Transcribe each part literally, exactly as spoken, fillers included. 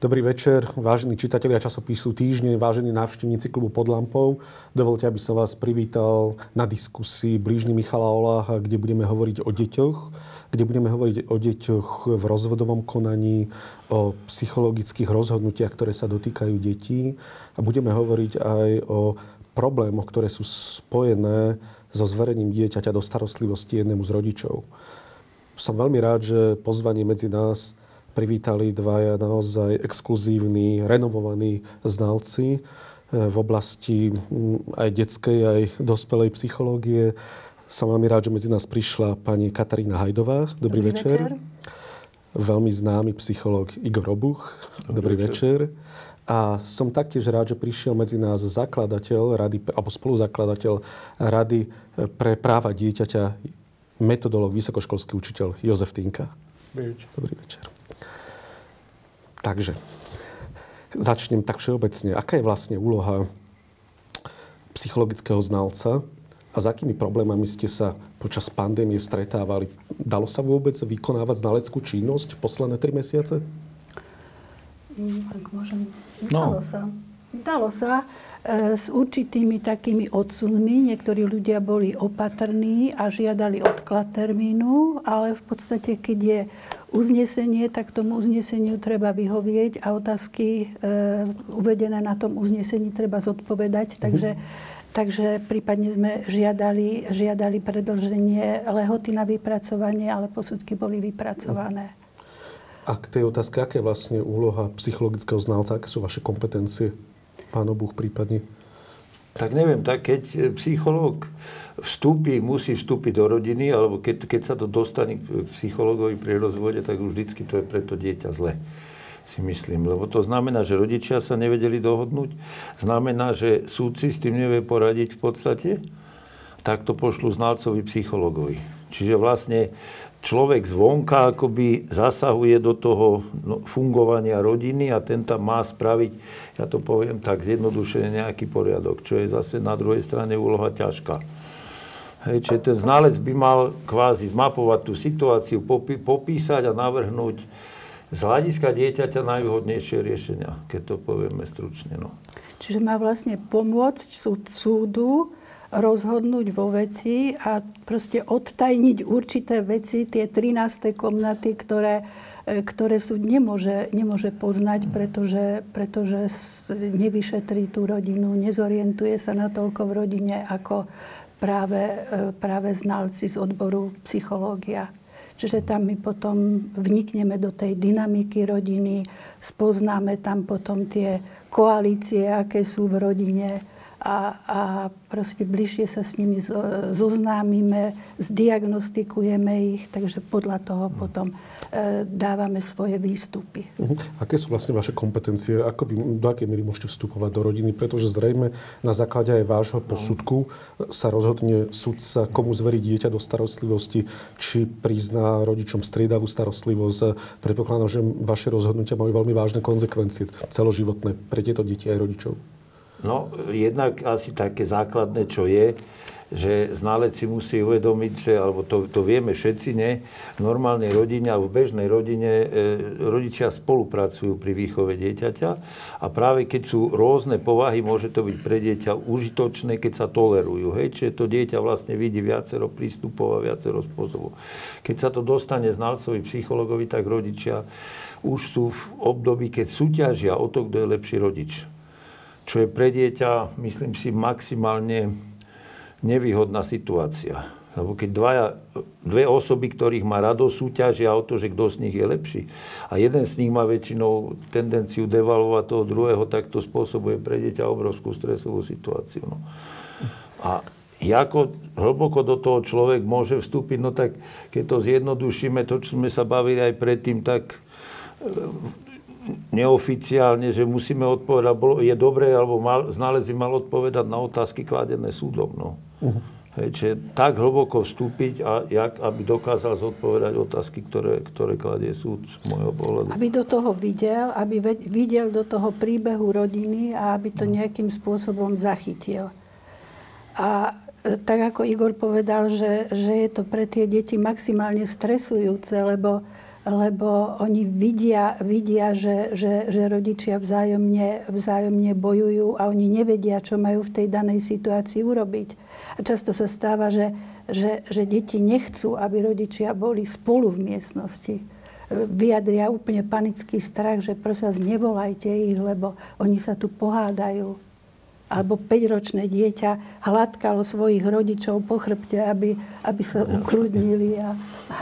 Dobrý večer, vážení čitatelia časopisu Týždeň, vážení návštevníci klubu Pod Lampou. Dovoľte, aby som vás privítal na diskusii Blížny Michala Oláha, kde budeme hovoriť o deťoch, kde budeme hovoriť o deťoch v rozvodovom konaní, o psychologických rozhodnutiach, ktoré sa dotýkajú detí, a budeme hovoriť aj o problémoch, ktoré sú spojené so zverením dieťaťa do starostlivosti jednému z rodičov. Som veľmi rád, že pozvanie medzi nás privítali dvaja naozaj exkluzívni, renovovaní znalci v oblasti aj detskej, aj dospelej psychológie. Som veľmi rád, že medzi nás prišla pani Katarína Hajdová. Dobrý, Dobrý večer. večer. Veľmi známy psychológ Igor Robuch. Dobrý, Dobrý večer. večer. A som taktiež rád, že prišiel medzi nás zakladateľ rady, alebo spoluzakladateľ Rady pre práva dieťaťa, metodológ, vysokoškolský učiteľ Jozef Tinka. Dobrý večer. Dobrý večer. Takže, začnem tak všeobecne. Aká je vlastne úloha psychologického znalca a s akými problémami ste sa počas pandémie stretávali? Dalo sa vôbec vykonávať znaleckú činnosť posledné tri mesiace? Ak môžem. Dalo no. sa. Dalo sa e, s určitými takými odsunmi. Niektorí ľudia boli opatrní a žiadali odklad termínu, ale v podstate, keď je uznesenie, tak tomu uzneseniu treba vyhovieť a otázky e, uvedené na tom uznesení treba zodpovedať. Takže, mm. takže prípadne sme žiadali, žiadali predĺženie lehoty na vypracovanie, ale posudky boli vypracované. A k tej otázke, aká je vlastne úloha psychologického znalca, aké sú vaše kompetencie, pán Robuch, prípadne? Tak neviem, tak keď psychológ vstúpi, musí vstúpiť do rodiny, alebo keď, keď sa to dostane k psychológovi pri rozvode, tak už vždycky to je pre to dieťa zle, si myslím. Lebo to znamená, že rodičia sa nevedeli dohodnúť, znamená, že súdci s tým nevie poradiť v podstate, tak to pošlu znalcovi psychológovi. Čiže vlastne človek zvonka akoby zasahuje do toho fungovania rodiny a ten tam má spraviť, ja to poviem tak zjednodušene, nejaký poriadok, čo je zase na druhej strane úloha ťažká. Hej, čiže ten znalec by mal kvázi zmapovať tú situáciu, popísať a navrhnúť z hľadiska dieťaťa najvhodnejšie riešenia, keď to povieme stručne. No. Čiže má vlastne pomôcť súd, súdu rozhodnúť vo veci a proste odtajniť určité veci, tie trinástej komnaty, ktoré, ktoré súd nemôže, nemôže poznať, pretože, pretože nevyšetrí tú rodinu, nezorientuje sa natoľko v rodine, ako práve, práve znalci z odboru psychológia. Čiže tam my potom vnikneme do tej dynamiky rodiny, spoznáme tam potom tie koalície, aké sú v rodine, A, a proste bližšie sa s nimi zoznámime, zdiagnostikujeme ich, takže podľa toho potom e, dávame svoje výstupy. Uh-huh. Aké sú vlastne vaše kompetencie? Ako vy, do akej miery môžete vstupovať do rodiny? Pretože zrejme na základe aj vášho posudku sa rozhodne sudca, komu zverí dieťa do starostlivosti, či prizná rodičom striedavú starostlivosť. Predpokladám, že vaše rozhodnutia majú veľmi vážne konzekvencie celoživotné pre tieto deti aj rodičov. No, jednak asi také základné, čo je, že znalec si musí uvedomiť, že, alebo to, to vieme všetci, ne, v normálnej rodine alebo v bežnej rodine e, rodičia spolupracujú pri výchove dieťaťa a práve keď sú rôzne povahy, môže to byť pre dieťa užitočné, keď sa tolerujú. Hej? Čiže to dieťa vlastne vidí viacero prístupov a viacero spôsobov. Keď sa to dostane znalcovi, psychologovi, tak rodičia už sú v období, keď súťažia o to, kto je lepší rodič. Čo je pre dieťa, myslím si, maximálne nevýhodná situácia. Lebo keď dvaja, dve osoby, ktorých má rado, súťažia o to, že kto z nich je lepší. A jeden z nich má väčšinou tendenciu devalovať toho druhého, tak to spôsobuje pre dieťa obrovskú stresovú situáciu. No. A ako hlboko do toho človek môže vstúpiť, no tak keď to zjednodušíme, to, čo sme sa bavili aj predtým, tak neoficiálne, že musíme odpovedať, je dobré, alebo mal, znalec by mal odpovedať na otázky kladené súdom. No. Uh-huh. Hej, čiže tak hlboko vstúpiť, a jak, aby dokázal zodpovedať otázky, ktoré, ktoré kladie súd z môjho pohľadu. Aby do toho videl, aby videl do toho príbehu rodiny a aby to nejakým spôsobom zachytil. A tak ako Igor povedal, že, že je to pre tie deti maximálne stresujúce, lebo lebo oni vidia, vidia že, že, že rodičia vzájomne, vzájomne bojujú a oni nevedia, čo majú v tej danej situácii urobiť. A často sa stáva, že, že, že deti nechcú, aby rodičia boli spolu v miestnosti. Vyjadria úplne panický strach, že prosím vás, nevolajte ich, lebo oni sa tu pohádajú. Alebo päťročné dieťa hladkalo svojich rodičov po chrbte, aby, aby sa ukludnili a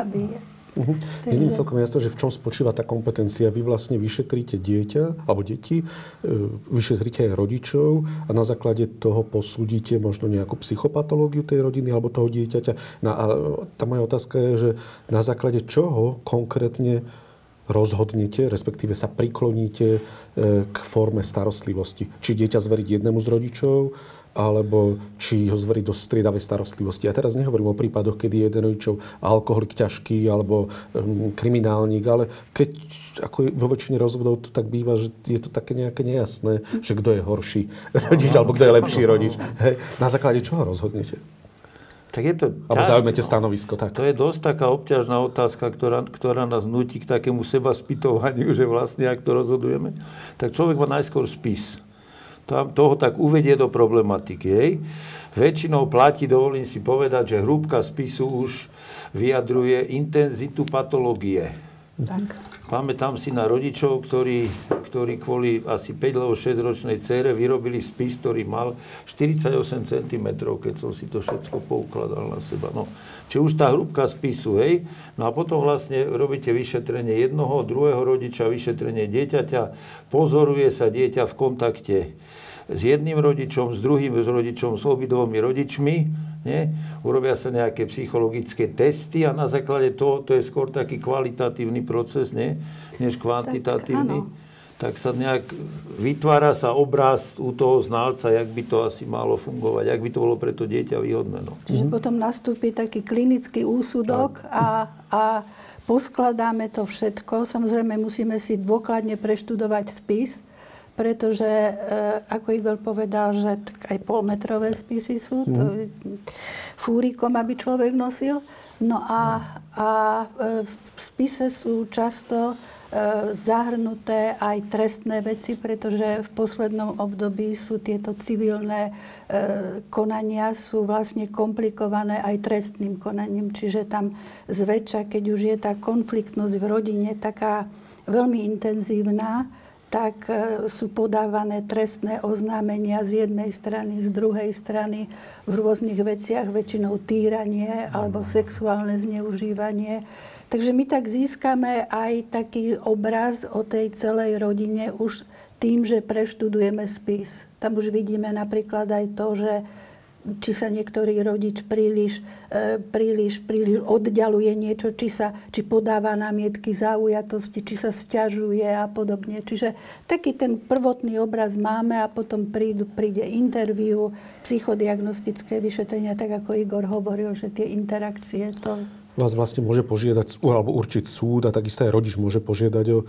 aby... Uh-huh. Je mi celkom jasné, že v čom spočíva tá kompetencia. Vy vlastne vyšetríte dieťa, alebo deti, vyšetríte aj rodičov a na základe toho posúdite možno nejakú psychopatológiu tej rodiny alebo toho dieťaťa. No a tá moja otázka je, že na základe čoho konkrétne rozhodnete, respektíve sa prikloníte k forme starostlivosti. Či dieťa zveriť jednému z rodičov, alebo či ho zveriť do striedavej starostlivosti. Ja teraz nehovorím o prípadoch, kedy je jeden rodičov alkoholik ťažký alebo um, kriminálnik, ale keď ako vo väčšine rozvodov to tak býva, že je to také nejaké nejasné, že kto je horší rodič alebo kto je lepší rodič. Hej. Na základe čoho rozhodnete? Tak je to alebo zaujmete stanovisko. Tak. To je dosť taká obťažná otázka, ktorá, ktorá nás nutí k takému seba spýtovaniu, že vlastne ak to rozhodujeme, tak človek má najskôr spis. Tam toho tak uvedie do problematiky. Hej. Väčšinou platí, dovolím si povedať, že hrúbka spisu už vyjadruje intenzitu patológie. Tak. Pamätám si na rodičov, ktorí, ktorí kvôli asi päť alebo šesť ročnej dcére vyrobili spis, ktorý mal štyridsaťosem centimetrov, keď som si to všetko poukladal na seba. No. Čiže už tá hrúbka spisu, hej. No a potom vlastne robíte vyšetrenie jednoho, druhého rodiča, vyšetrenie dieťaťa. Pozoruje sa dieťa v kontakte s jedným rodičom, s druhým rodičom, s obidvomi rodičmi, nie? Urobia sa nejaké psychologické testy a na základe toho, to je skôr taký kvalitatívny proces, nie? Než kvantitatívny. Tak, tak sa nejak vytvára sa obraz u toho znalca, jak by to asi malo fungovať, jak by to bolo pre to dieťa výhodné. No. Čiže mhm. potom nastúpi taký klinický úsudok a, a poskladáme to všetko. Samozrejme, musíme si dôkladne preštudovať spis, pretože, ako Igor povedal, že aj polmetrové spisy sú, to fúrikom, aby človek nosil. No a, a v spise sú často zahrnuté aj trestné veci, pretože v poslednom období sú tieto civilné konania, sú vlastne komplikované aj trestným konaním. Čiže tam zväčša, keď už je tá konfliktnosť v rodine taká veľmi intenzívna, tak sú podávané trestné oznámenia z jednej strany, z druhej strany v rôznych veciach, väčšinou týranie alebo sexuálne zneužívanie. Takže my tak získame aj taký obraz o tej celej rodine už tým, že preštudujeme spis. Tam už vidíme napríklad aj to, že či sa niektorý rodič príliš, príliš, príliš oddialuje niečo, či, sa, či podáva námietky zaujatosti, či sa sťažuje a podobne. Čiže taký ten prvotný obraz máme a potom prídu, príde interviu, psychodiagnostické vyšetrenia, tak ako Igor hovoril, že tie interakcie to... Vás vlastne môže požiadať, alebo určiť súd a takisto aj rodič môže požiadať o e,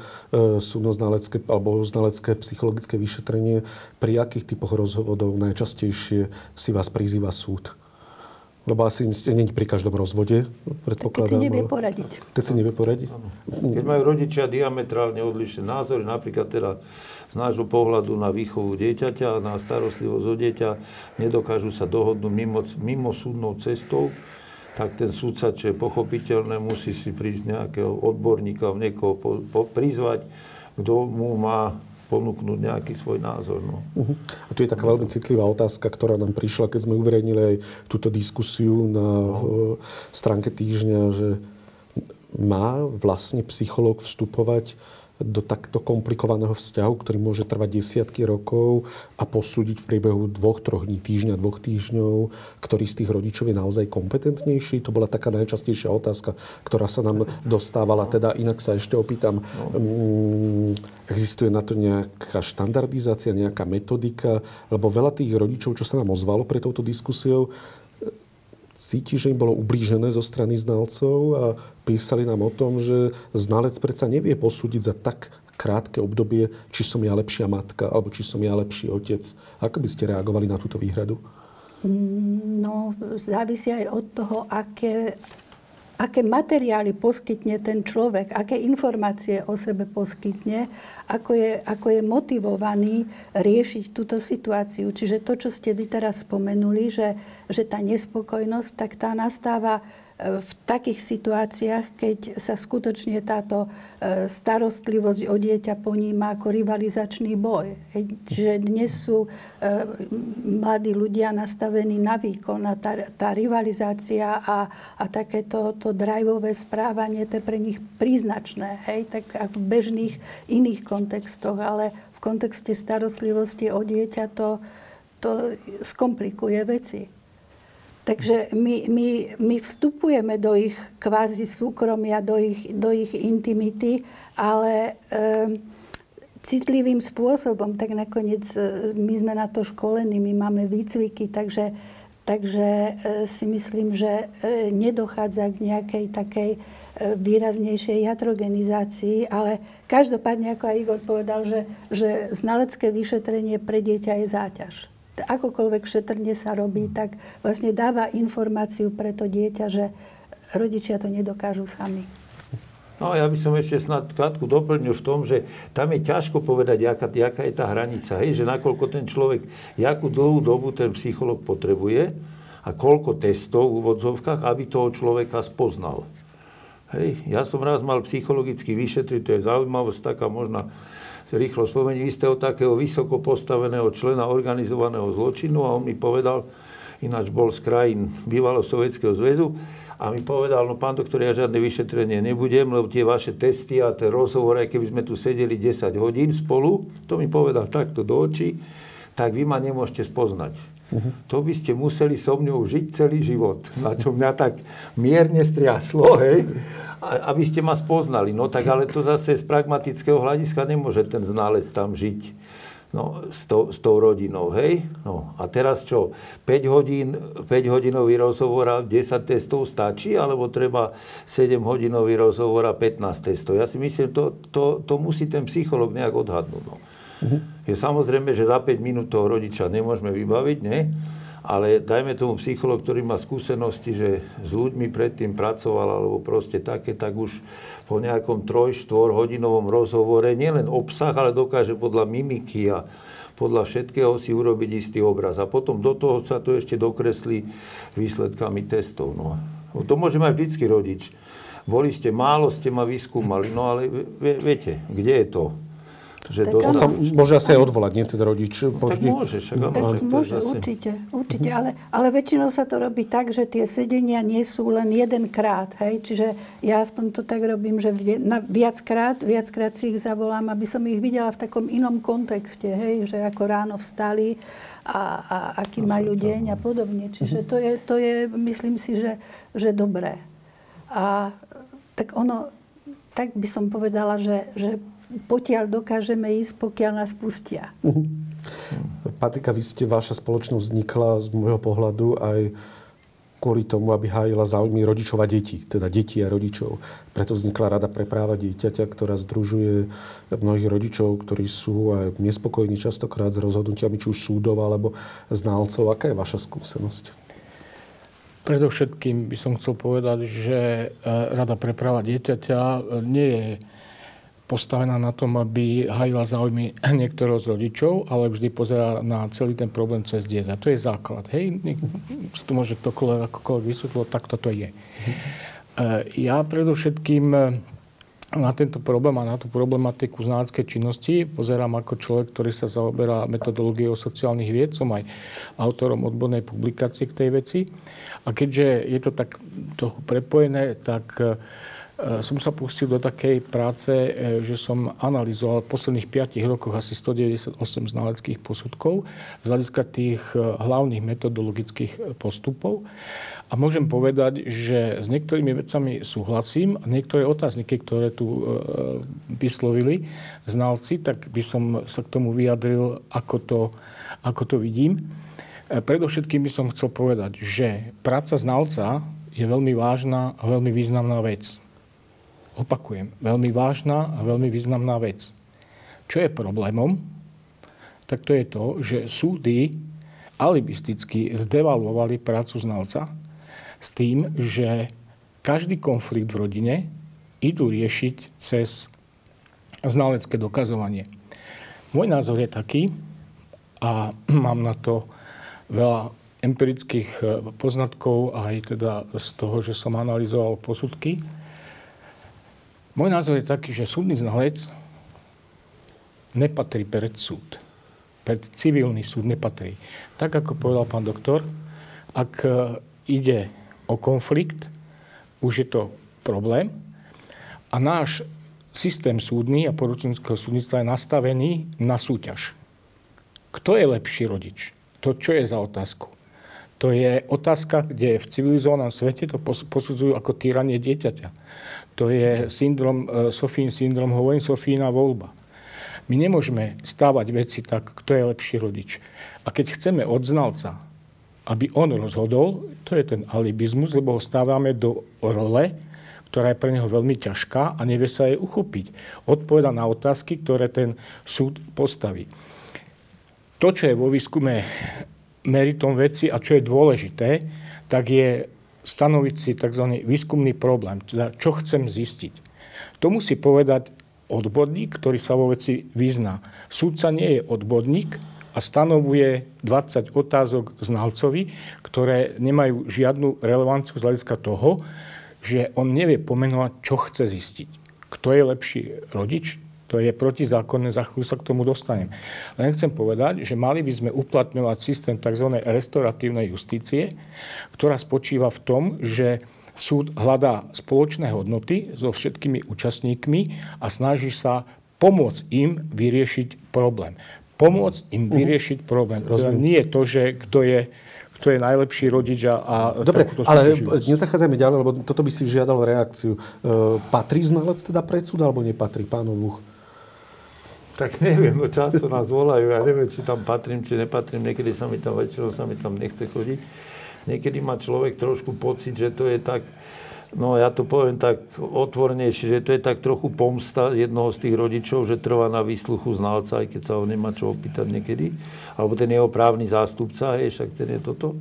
súdno-znalecké alebo znalecké psychologické vyšetrenie. Pri akých typoch rozhodov najčastejšie si vás prizýva súd? Lebo asi nie pri každom rozvode, predpokladám. Keď si nevie poradiť. Keď si nevie poradiť. Keď majú rodičia diametrálne odlišné názory, napríklad teda z nášho pohľadu na výchovu dieťaťa, na starostlivosť o dieťa, nedokážu sa dohodnúť mimo, mimo súdnou cestou, tak ten súdca, čo je pochopiteľné, musí si prísť nejakého odborníka, niekoho po, po, prizvať, kto mu má ponúknuť nejaký svoj názor. No. Uh-huh. A tu je taká veľmi citlivá otázka, ktorá nám prišla, keď sme uverejnili aj túto diskusiu na no. stránke Týždňa, že má vlastne psychológ vstupovať do takto komplikovaného vzťahu, ktorý môže trvať desiatky rokov a posúdiť v priebehu dvoch, troch dní, týždňa, dvoch týždňov, ktorý z tých rodičov je naozaj kompetentnejší. To bola taká najčastejšia otázka, ktorá sa nám dostávala. Teda inak sa ešte opýtam, um, existuje na to nejaká štandardizácia, nejaká metodika? Lebo veľa tých rodičov, čo sa nám ozvalo pre touto diskusiou, cíti, že im bolo ublížené zo strany znalcov a písali nám o tom, že znalec predsa nevie posúdiť za tak krátke obdobie, či som ja lepšia matka alebo či som ja lepší otec. Ako by ste reagovali na túto výhradu? No, závisí aj od toho, aké, aké materiály poskytne ten človek, aké informácie o sebe poskytne, ako je, ako je motivovaný riešiť túto situáciu. Čiže to, čo ste vy teraz spomenuli, že, že tá nespokojnosť, tak tá nastáva v takých situáciách, keď sa skutočne táto starostlivosť o dieťa poníma ako rivalizačný boj. Čiže dnes sú mladí ľudia nastavení na výkon a tá, tá rivalizácia a, a takéto to driveové správanie, to je pre nich príznačné, hej? Tak ako v bežných iných kontextoch, ale v kontexte starostlivosti o dieťa to, to skomplikuje veci. Takže my, my, my vstupujeme do ich kvázi súkromia, do ich, do ich intimity, ale e, citlivým spôsobom, tak nakoniec e, my sme na to školení, my máme výcviky, takže, takže e, si myslím, že e, nedochádza k nejakej takej e, výraznejšej jatrogenizácii, ale každopádne, ako aj Igor povedal, že, že znalecké vyšetrenie pre dieťa je záťaž. Akokoľvek šetrne sa robí, tak vlastne dáva informáciu pre to dieťa, že rodičia to nedokážu sami. No ja by som ešte snad krátku doplnil v tom, že tam je ťažko povedať, jaká, jaká je tá hranica, hej? Že nakoľko ten človek, jakú dlhú dobu ten psychológ potrebuje a koľko testov v úvodzovkách, aby toho človeka spoznal. Hej? Ja som raz mal psychologicky vyšetriť, to je zaujímavosť taká možná, rýchlo spomeniem istého takého vysoko postaveného člena organizovaného zločinu a on mi povedal, ináč bol z krajín bývalého Sovietskeho zväzu, a mi povedal, no pán doktor, ja žiadne vyšetrenie nebudem, lebo tie vaše testy a ten rozhovor, aj keby sme tu sedeli desať hodín spolu, to mi povedal takto do očí, tak vy ma nemôžete spoznať. Uh-huh. To by ste museli so mňou žiť celý život, na čo mňa tak mierne striaslo, hej. Aby ste ma spoznali. No tak ale to zase z pragmatického hľadiska nemôže ten znalec tam žiť no, s, to, s tou rodinou, hej? No a teraz čo? päť hodín, päť hodinový rozhovor a desať testov stačí? Alebo treba sedem hodinový rozhovor a pätnásť testov? Ja si myslím, to, to, to musí ten psychológ nejak odhadnúť. No. Uh-huh. Je samozrejme, že za päť minút toho rodiča nemôžeme vybaviť, nie? Ale dajme tomu psychológ, ktorý má skúsenosti, že s ľuďmi predtým pracoval, alebo proste také, tak už po nejakom tri až štyri hodinovom rozhovore, nielen obsah, ale dokáže podľa mimiky a podľa všetkého si urobiť istý obraz. A potom do toho sa to ešte dokreslí výsledkami testov. No. To môže mať vždycky rodič. Boli ste, málo ste ma vyskúmali, no ale viete, kde je to? Že on sa môže asi aj odvolať, nie teda rodič? No, tak môže, však no, tak môže, určite, určite, ale, ale väčšinou sa to robí tak, že tie sedenia nie sú len jedenkrát, hej, čiže ja aspoň to tak robím, že viackrát, viackrát si ich zavolám, aby som ich videla v takom inom kontexte, hej, že ako ráno vstali a, a aký majú deň a podobne, čiže to je, to je myslím si, že, že dobré. A tak ono, tak by som povedala, že, že potiaľ dokážeme ísť, pokiaľ nás pustia. Uh-huh. Patrika, vy ste, vaša spoločnosť vznikla z môjho pohľadu aj kvôli tomu, aby hájila záujmy rodičov a detí, teda detí a rodičov. Preto vznikla Rada pre práva dieťaťa, ktorá združuje mnohých rodičov, ktorí sú aj nespokojní častokrát s rozhodnutiami či už súdov alebo znalcov. Aká je vaša skúsenosť? Predovšetkým by som chcel povedať, že Rada pre práva dieťaťa nie je postavená na tom, aby hájila záujmy niektorého z rodičov, ale vždy pozerá na celý ten problém cez dieťa. To je základ. Hej, sa to môže ktokoľvek akokoľvek vysvetliť, tak toto je. Ja predovšetkým na tento problém a na tú problematiku znaleckej činnosti pozerám ako človek, ktorý sa zaoberá metodológiou sociálnych vied, som aj autorom odbornej publikácie k tej veci. A keďže je to tak trochu prepojené, tak som sa pustil do takej práce, že som analyzoval v posledných piatich rokoch asi stodeväťdesiatosem znaleckých posudkov z hľadiska tých hlavných metodologických postupov. A môžem povedať, že s niektorými vecami súhlasím a niektoré otázniky, ktoré tu vyslovili znalci, tak by som sa k tomu vyjadril, ako to, ako to vidím. Predovšetkým by som chcel povedať, že práca znalca je veľmi vážna a veľmi významná vec. Opakujem, veľmi vážna a veľmi významná vec. Čo je problémom? Tak to je to, že súdy alibisticky zdevalovali prácu znalca s tým, že každý konflikt v rodine idú riešiť cez znalecké dokazovanie. Môj názor je taký, a mám na to veľa empirických poznatkov aj teda z toho, že som analyzoval posudky. Môj názor je taký, že súdny znalec nepatrí pred súd. Pred civilný súd nepatrí. Tak, ako povedal pán doktor, ak ide o konflikt, už je to problém a náš systém súdny a poručenského súdnictva je nastavený na súťaž. Kto je lepší rodič? To čo je za otázku? To je otázka, kde v civilizovanom svete to posudzujú ako týranie dieťaťa. To je syndrom, Sofín syndrom, hovorím Sofína voľba. My nemôžeme stávať veci tak, kto je lepší rodič. A keď chceme od znalca, aby on rozhodol, to je ten alibizmus, lebo ho stávame do role, ktorá je pre neho veľmi ťažká a nevie sa jej uchopiť. Odpoveda na otázky, ktoré ten súd postaví. To, čo je vo výskume meritom veci a čo je dôležité, tak je stanoviť si tzv. Výskumný problém, teda čo chcem zistiť. To musí povedať odborník, ktorý sa vo veci vyzná. Súdca nie je odborník a stanovuje dvadsať otázok znalcovi, ktoré nemajú žiadnu relevanciu z hľadiska toho, že on nevie pomenovať, čo chce zistiť. Kto je lepší rodič? To je protizákonné, za chvíľu sa k tomu dostanem. Len chcem povedať, že mali by sme uplatňovať systém tzv. Restoratívnej justície, ktorá spočíva v tom, že súd hľadá spoločné hodnoty so všetkými účastníkmi a snaží sa pomôcť im vyriešiť problém. Pomôcť im vyriešiť problém. Teda nie je to, že kto je... to je najlepší rodič a... Dobre, tak, ale nezachádzajme ďalej, lebo toto by si žiadal reakciu. E, patrí znalec teda pred súd, alebo nepatrí, pán Robuch? Tak neviem, no často nás volajú, ja neviem, či tam patrím, či nepatrím, niekedy sa mi tam väčšinou, sa mi tam nechce chodiť. Niekedy má človek trošku pocit, že to je tak, no ja to poviem tak otvornejšie, že to je tak trochu pomsta jednoho z tých rodičov, že trvá na výsluchu znalca, aj keď sa ho nemá čo opýtať niekedy. Alebo ten jeho právny zástupca, hej, však ten je toto.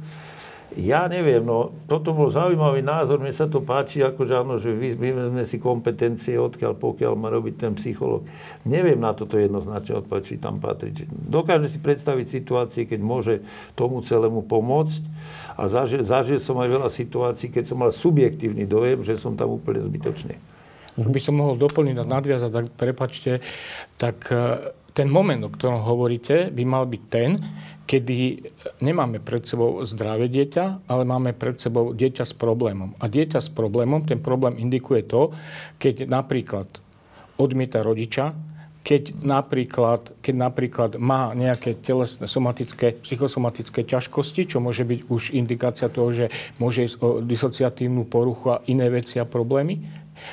Ja neviem, no, toto bol zaujímavý názor, mne sa to páči, akože áno, že vyvezme si kompetencie, odkiaľ pokiaľ má robiť ten psychológ. Neviem na toto jednoznačne odpovedať, či tam patrí. Dokáže si predstaviť situácie, keď môže tomu celému pomôcť. A zažil, zažil som aj veľa situácií, keď som mal subjektívny dojem, že som tam úplne zbytočný. Ak by som mohol doplniť a nadviazať, tak prepáčte, tak... Ten moment, o ktorom hovoríte, by mal byť ten, kedy nemáme pred sebou zdravé dieťa, ale máme pred sebou dieťa s problémom. A dieťa s problémom, ten problém indikuje to, keď napríklad odmieta rodiča, keď napríklad, keď napríklad má nejaké telesné, somatické, psychosomatické ťažkosti, čo môže byť už indikácia toho, že môže ísť o disociatívnu poruchu a iné veci a problémy.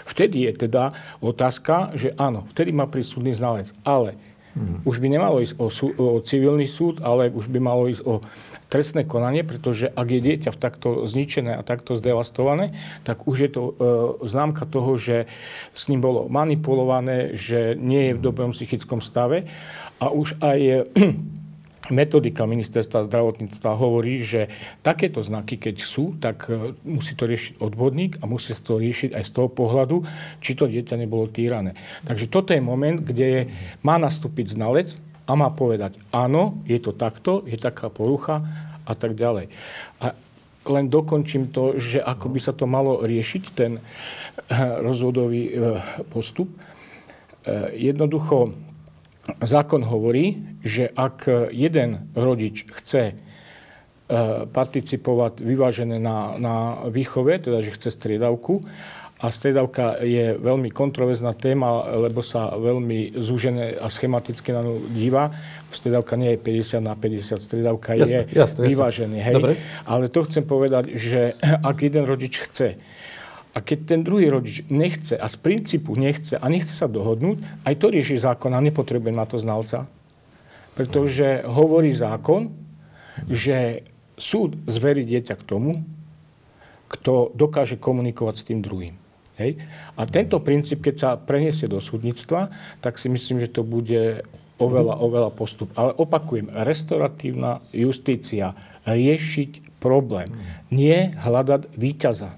Vtedy je teda otázka, že áno, vtedy má prísudný znalec, ale... Hmm. Už by nemalo ísť o, sú, o civilný súd, ale už by malo ísť o trestné konanie, pretože ak je dieťa takto zničené a takto zdevastované, tak už je to e, známka toho, že s ním bolo manipulované, že nie je v dobrom psychickom stave a už aj... E, Metodika ministerstva zdravotníctva hovorí, že takéto znaky, keď sú, tak musí to riešiť odborník a musí to riešiť aj z toho pohľadu, či to dieťa nebolo týrané. Takže toto je moment, kde je, má nastúpiť znalec a má povedať, áno, je to takto, je taká porucha a tak ďalej. A len dokončím to, že ako by sa to malo riešiť, ten rozhodový postup. Jednoducho, zákon hovorí, že ak jeden rodič chce participovať vyvážené na, na výchove, teda že chce striedavku, a striedavka je veľmi kontroverzná téma, lebo sa veľmi zúžené a schematicky na ňu díva. Striedavka nie je päťdesiat na päťdesiat, striedavka jasne, je jasne, vyvážený. Jasne. Hej. Dobre. Ale to chcem povedať, že ak jeden rodič chce, a keď ten druhý rodič nechce a z princípu nechce a nechce sa dohodnúť, aj to rieši zákon a nepotrebuje na to znalca. Pretože hovorí zákon, že súd zverí dieťa k tomu, kto dokáže komunikovať s tým druhým. Hej? A tento princíp, keď sa preniesie do súdnictva, tak si myslím, že to bude oveľa, oveľa postup. Ale opakujem, restoratívna justícia, riešiť problém, nie hľadať víťaza.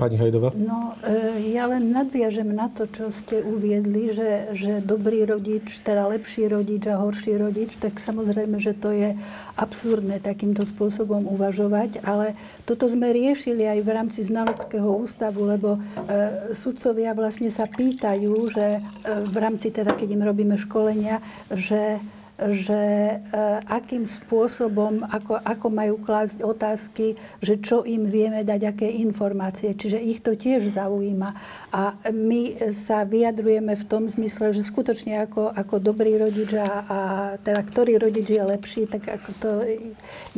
Pani Hajdová? No, ja len nadviažem na to, čo ste uviedli, že, že dobrý rodič, teda lepší rodič a horší rodič, tak samozrejme, že to je absurdné takýmto spôsobom uvažovať, ale toto sme riešili aj v rámci znaleckého ústavu, lebo e, sudcovia vlastne sa pýtajú, že e, v rámci teda, keď im robíme školenia, že že e, akým spôsobom, ako, ako majú klásť otázky, že čo im vieme dať, aké informácie. Čiže ich to tiež zaujíma. A my sa vyjadrujeme v tom zmysle, že skutočne ako, ako dobrý rodič a, a teda ktorý rodič je lepší, tak ako to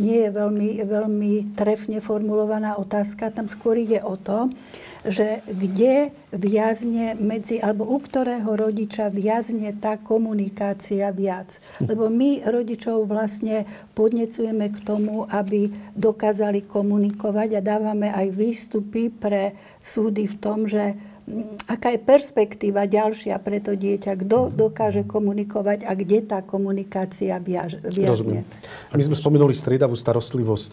nie je veľmi, veľmi trefne formulovaná otázka. Tam skôr ide o to, že kde viazne medzi, alebo u ktorého rodiča viazne tá komunikácia viac. Lebo my rodičov vlastne podnecujeme k tomu, aby dokázali komunikovať a dávame aj výstupy pre súdy v tom, že aká je perspektíva ďalšia pre to dieťa, kto dokáže komunikovať a kde tá komunikácia viazne. A my sme spomenuli striedavú starostlivosť.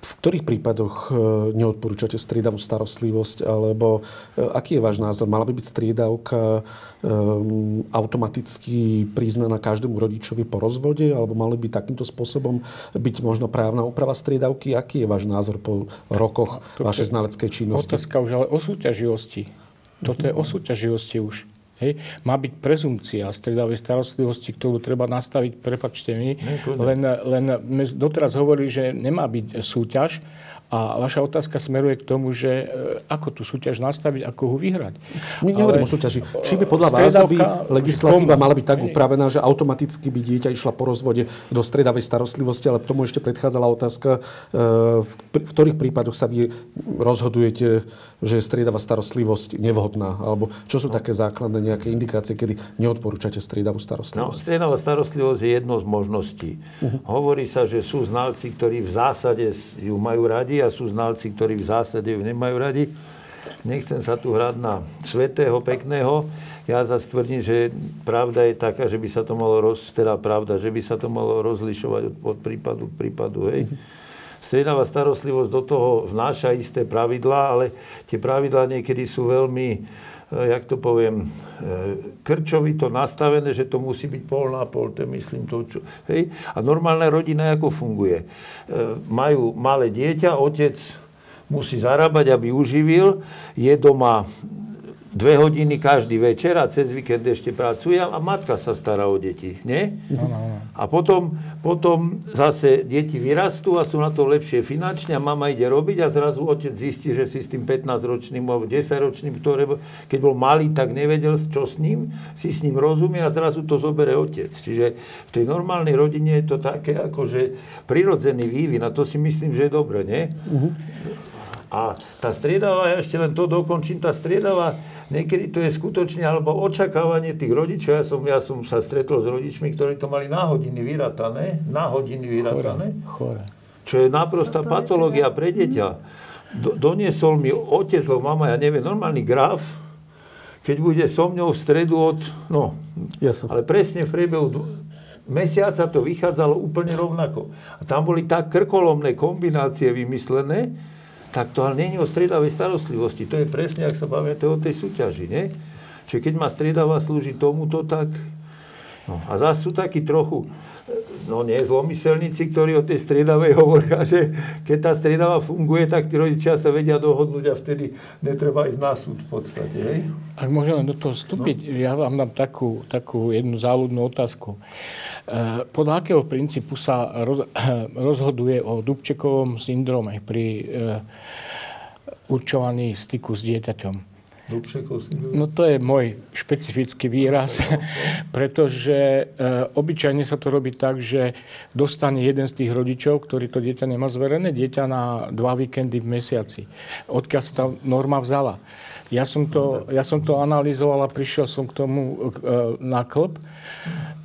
V ktorých prípadoch neodporúčate striedavú starostlivosť? Alebo aký je váš názor? Mala by byť striedavka um, automaticky priznaná každému rodičovi po rozvode? Alebo mali by takýmto spôsobom byť možno právna úprava striedavky? Aký je váš názor po rokoch vašej znaleckej činnosti? Otázka už ale o súťaživosti. Toto je o súťaživosti už. Hej. Má byť prezumpcia striedavej starostlivosti, ktorú treba nastaviť, prepáčte mi. Len, len doteraz hovorili, že nemá byť súťaž a vaša otázka smeruje k tomu, že ako tú súťaž nastaviť, ako ho vyhrať. My nehovoríme o súťaži. Či by podľa vás by legislatíva mala byť tak upravená, že automaticky by dieťa išla po rozvode do striedavej starostlivosti, ale k tomu ešte predchádzala otázka, v ktorých prípadoch sa vy rozhodujete, že je striedavá starostlivosť nevhodná, alebo čo sú také základné nejaké indikácie, kedy neodporúčate striedavú starostlivosť? No, striedavá starostlivosť je jednou z možností. Uh-huh. Hovorí sa, že sú znalci, ktorí v zásade ju majú radi a sú znalci, ktorí v zásade ju nemajú radi. Nechcem sa tu hrať na svätého, pekného. Ja zase tvrdím, že pravda je taká, že by sa to malo roz, teda pravda, že by sa to malo rozlišovať od, od prípadu k prípadu, hej. Uh-huh. Striedavá starostlivosť do toho vnáša isté pravidlá, ale tie pravidlá niekedy sú veľmi, jak to poviem, krčovito nastavené, že to musí byť pol na pol, to myslím to, čo, hej. A normálna rodina ako funguje? Majú malé dieťa, otec musí zarábať, aby uživil, je doma dve hodiny každý večer a cez víkend ešte pracuje a matka sa stará o deti, nie? No, no, no. A potom, potom zase deti vyrastú a sú na to lepšie finančne a mama ide robiť a zrazu otec zistí, že si s tým pätnásťročným alebo desaťročným, ktorý, keď bol malý, tak nevedel, čo s ním, si s ním rozumie a zrazu to zoberie otec. Čiže v tej normálnej rodine je to také akože prirodzený vývin a to si myslím, že je dobre, nie? Uh-huh. A tá striedavá, ja ešte len to dokončím, tá striedavá, niekedy to je skutočne, alebo očakávanie tých rodičov, ja som, ja som sa stretol s rodičmi, ktorí to mali na hodiny vyratané, na hodiny vyratané, chore, chore. Čo je naprostá patológia pre dieťa. Do, doniesol mi otec, lebo mama, ja neviem, normálny graf, keď bude so mňou v stredu od, no, ja som. Ale presne v priebehu mesiaca to vychádzalo úplne rovnako. A tam boli tak krkolomné kombinácie vymyslené, tak to ale nie je o striedavej starostlivosti. To je presne, ak sa bavíme, to je o tej súťaži, nie? Čiže keď má striedavá slúži tomuto, tak... No. A zás sú takí trochu, no nie, zlomyselníci, ktorí o tej striedavej hovoria, že keď tá striedava funguje, tak tí rodičia sa vedia dohodnúť a vtedy netreba ísť na súd v podstate, hej? Ak môžem len do toho vstúpiť, no. Ja vám dám takú, takú jednu záľudnú otázku. Podľa akého princípu sa roz, rozhoduje o Dubčekovom syndróme pri e, určovaní styku s dieťaťom? Dubčekov syndróm? No to je môj špecifický výraz, pretože e, obyčajne sa to robí tak, že dostane jeden z tých rodičov, ktorý to dieťa nemá zverené, dieťa na dva víkendy v mesiaci. Odkiaľ sa tá norma vzala? Ja som to, ja som to analyzoval a prišiel som k tomu e, na klb.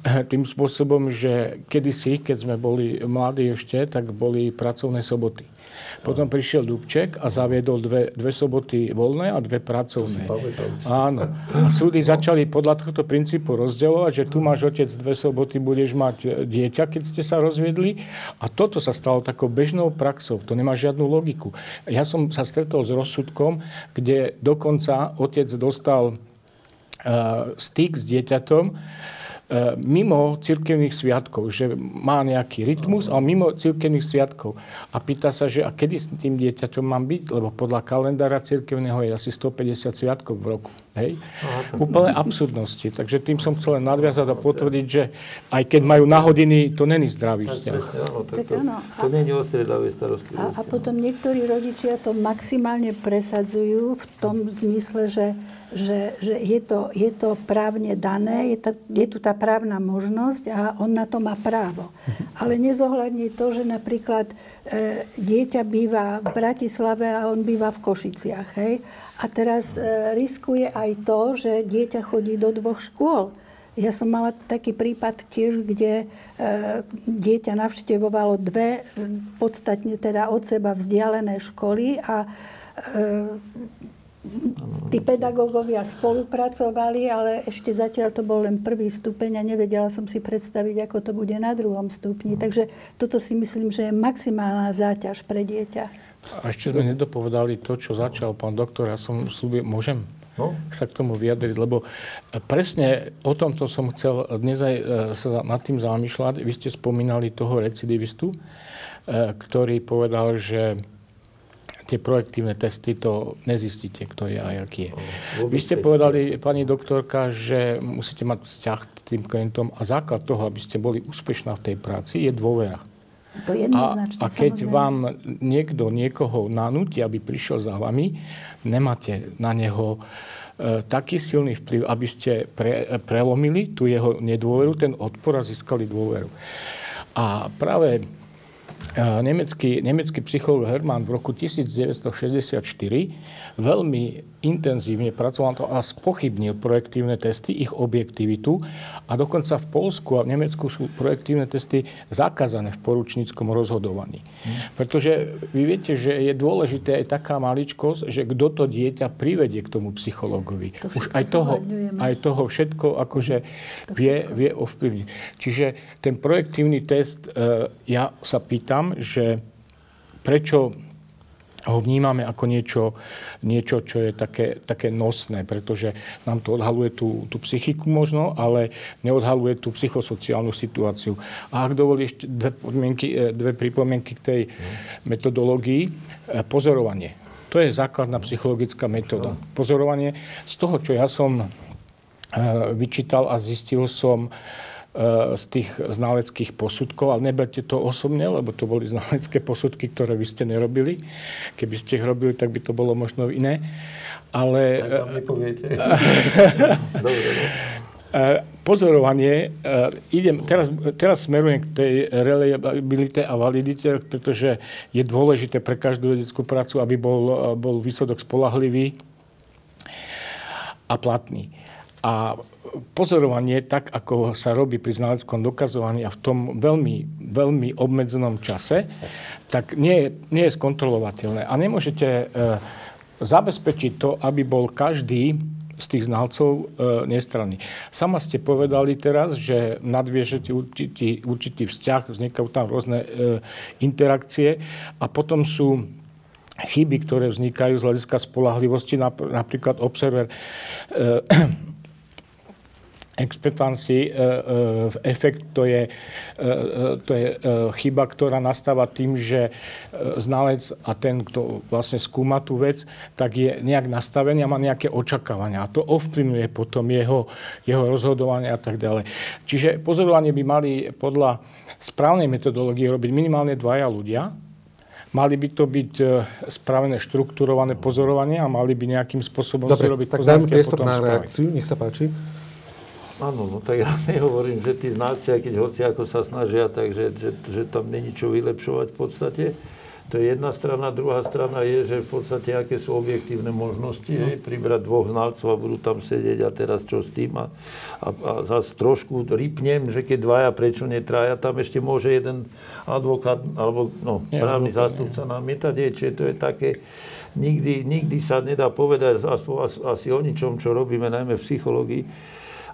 Tým spôsobom, že kedysi, keď sme boli mladí ešte, tak boli pracovné soboty. Potom prišiel Dubček a zaviedol dve, dve soboty voľné a dve pracovné. Áno. A súdy začali podľa tohto princípu rozdeľovať, že tu máš otec dve soboty, budeš mať dieťa, keď ste sa rozviedli. A toto sa stalo takou bežnou praxou. To nemá žiadnu logiku. Ja som sa stretol s rozsudkom, kde dokonca otec dostal uh, styk s dieťatom mimo cirkevných sviatkov, že má nejaký rytmus, ale mimo cirkevných sviatkov. A pýta sa, že a kedy s tým dieťaťom mám byť? Lebo podľa kalendára cirkevného je asi stopäťdesiat sviatkov v roku. Hej? Úplne absurdnosti. Takže tým som chcel len nadviazať a potvrdiť, že aj keď majú na hodiny, to není zdravý vzťah. To není ostredavý starostlivý. A potom niektorí rodičia to maximálne presadzujú v tom zmysle, že že, že je, to, je to právne dané, je, ta, je tu tá právna možnosť a on na to má právo. Ale nezohľadní to, že napríklad e, dieťa býva v Bratislave a on býva v Košiciach. Hej? A teraz e, riskuje aj to, že dieťa chodí do dvoch škôl. Ja som mala taký prípad tiež, kde e, dieťa navštevovalo dve podstatne teda od seba vzdialené školy a e, tí pedagógovia spolupracovali, ale ešte zatiaľ to bol len prvý stupeň a nevedela som si predstaviť, ako to bude na druhom stupni. Takže toto si myslím, že je maximálna záťaž pre dieťa. A ešte sme nedopovedali to, čo začal pán doktor. Ja som slúbil, môžem sa k tomu vyjadriť, lebo presne o tomto som chcel dnes aj sa nad tým zamýšľať. Vy ste spomínali toho recidivistu, ktorý povedal, že tie projektívne testy, to nezistíte, kto je a aký je. Vy ste povedali, pani doktorka, že musíte mať vzťah k tým klientom a základ toho, aby ste boli úspešná v tej práci, je dôvera. To je jednoznačné, a, a keď samozrejme vám niekto niekoho nanúti, aby prišiel za vami, nemáte na neho e, taký silný vplyv, aby ste pre, e, prelomili tú jeho nedôveru, ten odpor a získali dôveru. A práve Nemecký, nemecký psychológ Hermann v roku devätnásťstošesťdesiatštyri veľmi intenzívne pracoval na to a spochybnil projektívne testy, ich objektivitu a dokonca v Poľsku a v Nemecku sú projektívne testy zakázané v poručníckom rozhodovaní. Pretože vy viete, že je dôležité aj taká maličkosť, že kto to dieťa privedie k tomu psychológovi. To už aj toho, aj toho všetko akože to vie, vie ovplyvniť. Čiže ten projektívny test, ja sa pýtam, že prečo ho vnímame ako niečo, niečo čo je také, také nosné, pretože nám to odhaluje tú, tú psychiku možno, ale neodhaluje tú psychosociálnu situáciu. A ak dovolí ešte dve, dve pripomienky k tej metodológii, pozorovanie. To je základná psychologická metóda. Pozorovanie z toho, čo ja som vyčítal a zistil som z tých znaleckých posudkov, ale neberte to osobne, lebo to boli znalecké posudky, ktoré vy ste nerobili. Keby ste ich robili, tak by to bolo možno iné. Ale tak vám nepoviete. Dobre, ne? Pozorovanie, idem, teraz, teraz smerujem k tej reliabilite a validite, pretože je dôležité pre každú vedeckú prácu, aby bol, bol výsledok spoľahlivý a platný. A pozorovanie, tak ako sa robí pri znaleckom dokazovaní a v tom veľmi, veľmi obmedzenom čase, tak nie je, nie je skontrolovateľné. A nemôžete e, zabezpečiť to, aby bol každý z tých znalcov e, nestranný. Sama ste povedali teraz, že nadviežete určitý, určitý vzťah, vznikajú tam rôzne e, interakcie a potom sú chyby, ktoré vznikajú z hľadiska spoľahlivosti, napríklad observer e, expectancy, efekt, to je, to je chyba, ktorá nastáva tým, že znalec a ten, kto vlastne skúma tú vec, tak je nejak nastavený a má nejaké očakávania. A to ovplyvňuje potom jeho, jeho rozhodovanie a tak ďalej. Čiže pozorovanie by mali podľa správnej metodológie robiť minimálne dvaja ľudia. Mali by to byť spravené, štrukturované pozorovanie a mali by nejakým spôsobom dobre, si robiť pozorky. Dobre, tak dajme priestor na reakciu, nech sa páči. Áno, no tak ja nehovorím, že tí znalci, keď hoci ako sa snažia, takže že, že tam není čo vylepšovať v podstate, To je jedna strana, druhá strana je, že v podstate aké sú objektívne možnosti, hej, pribrať dvoch znalcov a budú tam sedieť a teraz čo s tým a, a, a zase trošku rýpnem, že keď dvaja, prečo netraja, tam ešte môže jeden advokát alebo no, právny zástupca namietať, hej, čiže to je také. Nikdy, nikdy sa nedá povedať asi o ničom, čo robíme, najmä v psychológii,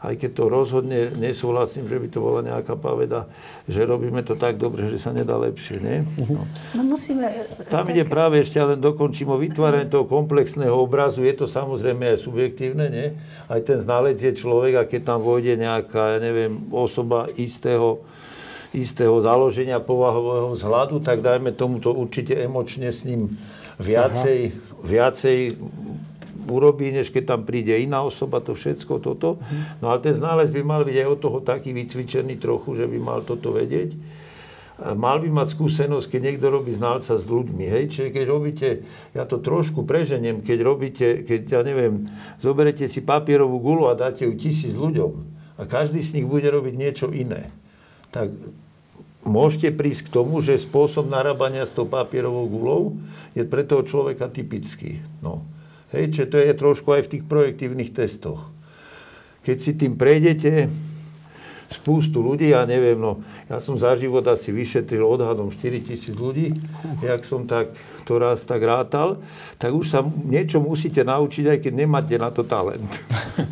aj keď to rozhodne nesúhlasím, že by to bola nejaká paveda, že robíme to tak dobre, že sa nedá lepšie, nie? No. No musíme... Tam ide práve ešte, ale dokončím o vytváranie toho komplexného obrazu. Je to samozrejme aj subjektívne, nie? Aj ten znalec je človek a keď tam vôjde nejaká, ja neviem, osoba istého istého založenia povahového vzhľadu, tak dajme tomu to určite emočne s ním viacej, viacej urobí, než keď tam príde iná osoba, to všetko toto. No ale ten znalec by mal byť aj od toho taký vycvičený trochu, že by mal toto vedieť. Mal by mať skúsenosť, keď niekto robí znalca s ľuďmi, hej. Čiže keď robíte, ja to trošku preženiem, keď robíte, keď, ja neviem, zoberete si papierovú gulu a dáte ju tisíc ľuďom a každý z nich bude robiť niečo iné. Tak môžete prísť k tomu, že spôsob narábania s tou papierovou gulou je pre toho človeka typický. No. Hej, čiže to je trošku aj v tých projektívnych testoch. Keď si tým prejdete, spústu ľudí, ja neviem, no, ja som za život asi vyšetril odhadom štyritisíc ľudí, jak som tak, to raz tak rátal, tak už sa niečo musíte naučiť, aj keď nemáte na to talent.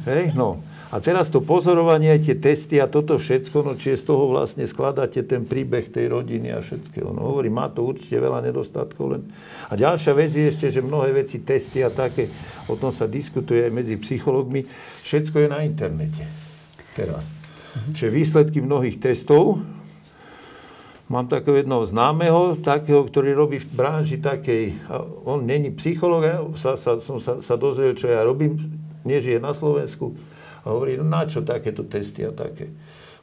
Hej, no. A teraz to pozorovanie, tie testy a toto všetko, no čiže z toho vlastne skladáte ten príbeh tej rodiny a všetkého. No hovorím, má to určite veľa nedostatkov len. A ďalšia vec je ešte, že mnohé veci, testy a také, o tom sa diskutuje aj medzi psychológmi, všetko je na internete teraz. Mhm. Čiže výsledky mnohých testov, mám takého jednoho známeho, takého, ktorý robí v branži takej, on není psychológ, ja sa, sa, som sa, sa dozvedel, čo ja robím, nežije na Slovensku. A hovorí, no na čo takéto testy a také.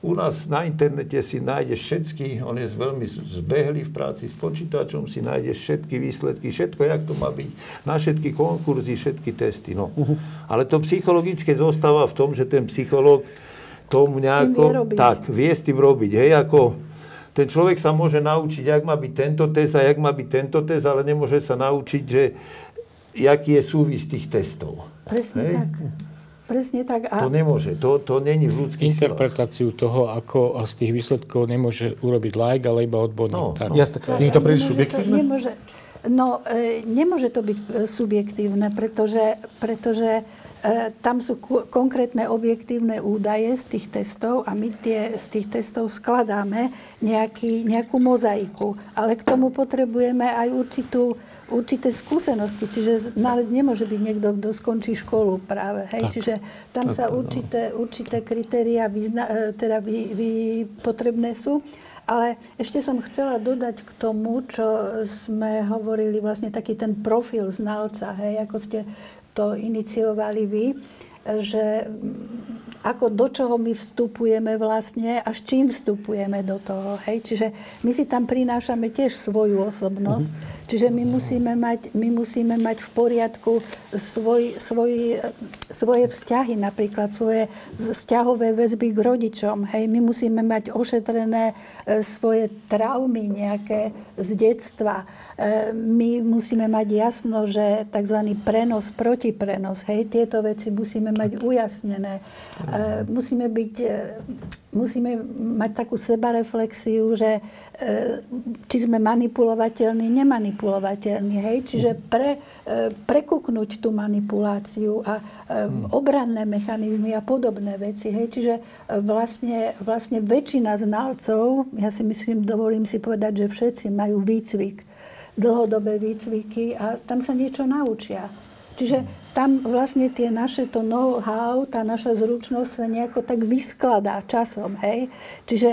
U nás na internete si nájdeš všetky, on je veľmi zbehlý v práci s počítačom, si nájdeš všetky výsledky, všetko, jak to má byť, na všetky konkurzy, všetky testy. No. Uh-huh. Ale to psychologické zostáva v tom, že ten psychológ tomu nejako... Tak, vie s tým robiť. Hej, ako ten človek sa môže naučiť, jak má byť tento test a jak má byť tento test, ale nemôže sa naučiť, že jaký je súvis tých testov. Presne hej? Tak. Presne tak. A... To nemôže. To, to není v ľudských interpretáciu silách. Toho, ako z tých výsledkov nemôže urobiť laik, ale iba odborník. No, jasne. Nie je to príliš subjektívne? Nemôže, no, e, nemôže to byť subjektívne, pretože, pretože e, tam sú k- konkrétne objektívne údaje z tých testov a my tie, z tých testov skladáme nejaký, nejakú mozaiku. Ale k tomu potrebujeme aj určitú určité skúsenosti, čiže znalec nemôže byť niekto, kto skončí školu práve, hej, tak, čiže tam tak, sa určité, určité kritériá význa, teda vý, vý, potrebné sú, ale ešte som chcela dodať k tomu, čo sme hovorili, vlastne taký ten profil znalca, hej, ako ste to iniciovali vy, že ako do čoho my vstupujeme vlastne a s čím vstupujeme do toho, hej? Čiže my si tam prinášame tiež svoju osobnosť, čiže my musíme mať, my musíme mať v poriadku svoj, svoj, svoje vzťahy, napríklad svoje vzťahové väzby k rodičom, hej? My musíme mať ošetrené svoje traumy nejaké z detstva. My musíme mať jasno, že tzv. Prenos, protiprenos, hej? Tieto veci musíme mať ujasnené. Musíme byť, musíme mať takú sebareflexiu, že či sme manipulovateľní, nemanipulovateľní, hej? Čiže pre, prekuknúť tú manipuláciu a obranné mechanizmy a podobné veci, hej? Čiže vlastne, vlastne väčšina znalcov, ja si myslím, dovolím si povedať, že všetci majú výcvik, dlhodobé výcviky a tam sa niečo naučia. Čiže tam vlastne tie naše to know-how, tá naša zručnosť sa nejako tak vyskladá časom, hej. Čiže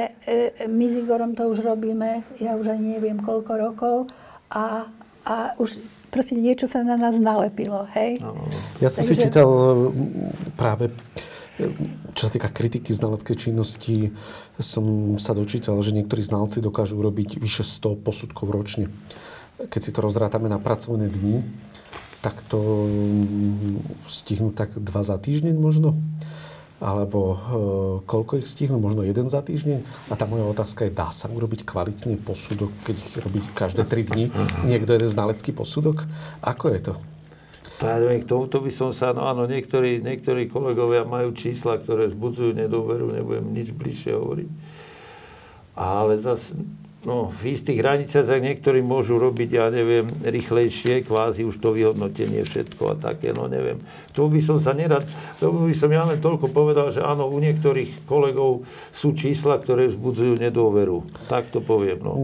e, my s Igorom to už robíme, ja už aj neviem koľko rokov a, a už proste niečo sa na nás nalepilo, hej. Ja som Takže... si čítal práve, čo sa týka kritiky znaleckej činnosti, som sa dočítal, že niektorí znalci dokážu urobiť vyše sto posudkov ročne. Keď si to rozrátame na pracovné dni, tak to stihnú tak dva za týždeň možno. A alebo e, koľko ich stihnú, možno jeden za týždeň. A tá moja otázka je, dá sa urobiť kvalitný posudok, keď ich robí každé tri dni niekto jeden znalecký posudok? Ako je to? Ja neviem, k tomuto by som sa, no áno, niektorí, niektorí kolegovia majú čísla, ktoré vzbudzujú nedôveru, nebudem nič bližšie hovoriť. Ale zase, no, v istých hraniciach niektorí môžu robiť, ja neviem, rýchlejšie, kvázi už to vyhodnotenie všetko a také, no neviem. To by som sa nerad, to by som ja len toľko povedal, že áno, u niektorých kolegov sú čísla, ktoré vzbudzujú nedôveru. Tak to poviem, no.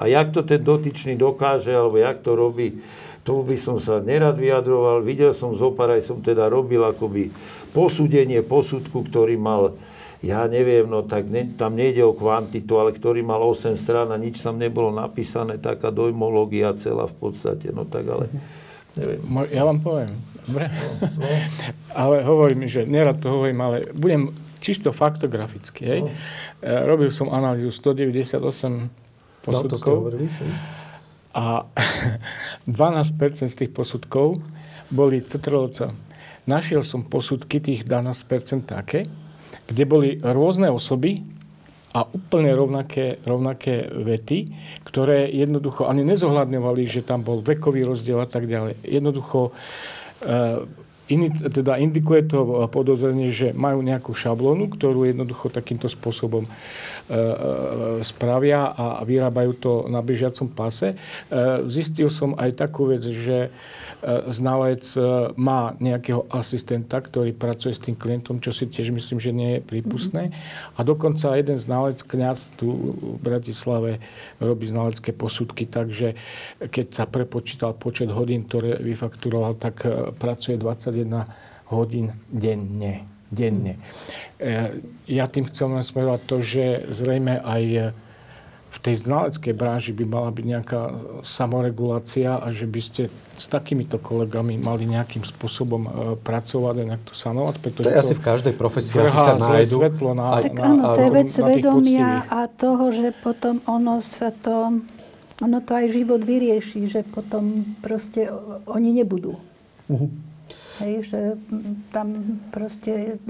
A jak to ten dotyčný dokáže, alebo jak to robí, to by som sa nerad vyjadroval. Videl som zopár, aj som teda robil akoby posúdenie posudku, ktorý mal, ja neviem, no tak ne, tam nejde o kvantitu, ale ktorý mal osem strán a nič tam nebolo napísané, taká dojmológia celá v podstate, no tak ale neviem. Ja vám poviem, dobre? No, no. Ale hovorím, že nerad to hovorím, ale budem čisto faktograficky, hej. No. Robil som analýzu sto deväťdesiatosem posudkov. No, to ste hovorili. A dvanásť percent z tých posudkov boli cé trojka. Našiel som posudky tých dvanásť percent také, kde boli rôzne osoby a úplne rovnaké, rovnaké vety, ktoré jednoducho ani nezohľadňovali, že tam bol vekový rozdiel a tak ďalej. Jednoducho e, iný, teda indikuje to podozrenie, že majú nejakú šablónu, ktorú jednoducho takýmto spôsobom e, e, spravia a vyrábajú to na bežiacom páse. E, zistil som aj takú vec, že e, znalec e, má nejakého asistenta, ktorý pracuje s tým klientom, čo si tiež myslím, že nie je prípustné. Mm-hmm. A dokonca jeden znalec, kňaz tu v Bratislave, robí znalecké posudky, takže keď sa prepočítal počet hodín, ktoré vyfakturoval, tak e, pracuje dvadsaťjeden hodín denne. denne. Ja tým chcem len smerovať to, že zrejme aj v tej znaleckej bráži by mala byť nejaká samoregulácia a že by ste s takýmito kolegami mali nejakým spôsobom pracovať a nejak to sanovať. To je asi v každej profesii, asi sa nájdu. Na, tak na, áno, na, to je vec vedomia a toho, že potom ono sa to, ono to aj život vyrieši, že potom proste oni nebudú. Uh-huh. Hej, že tam proste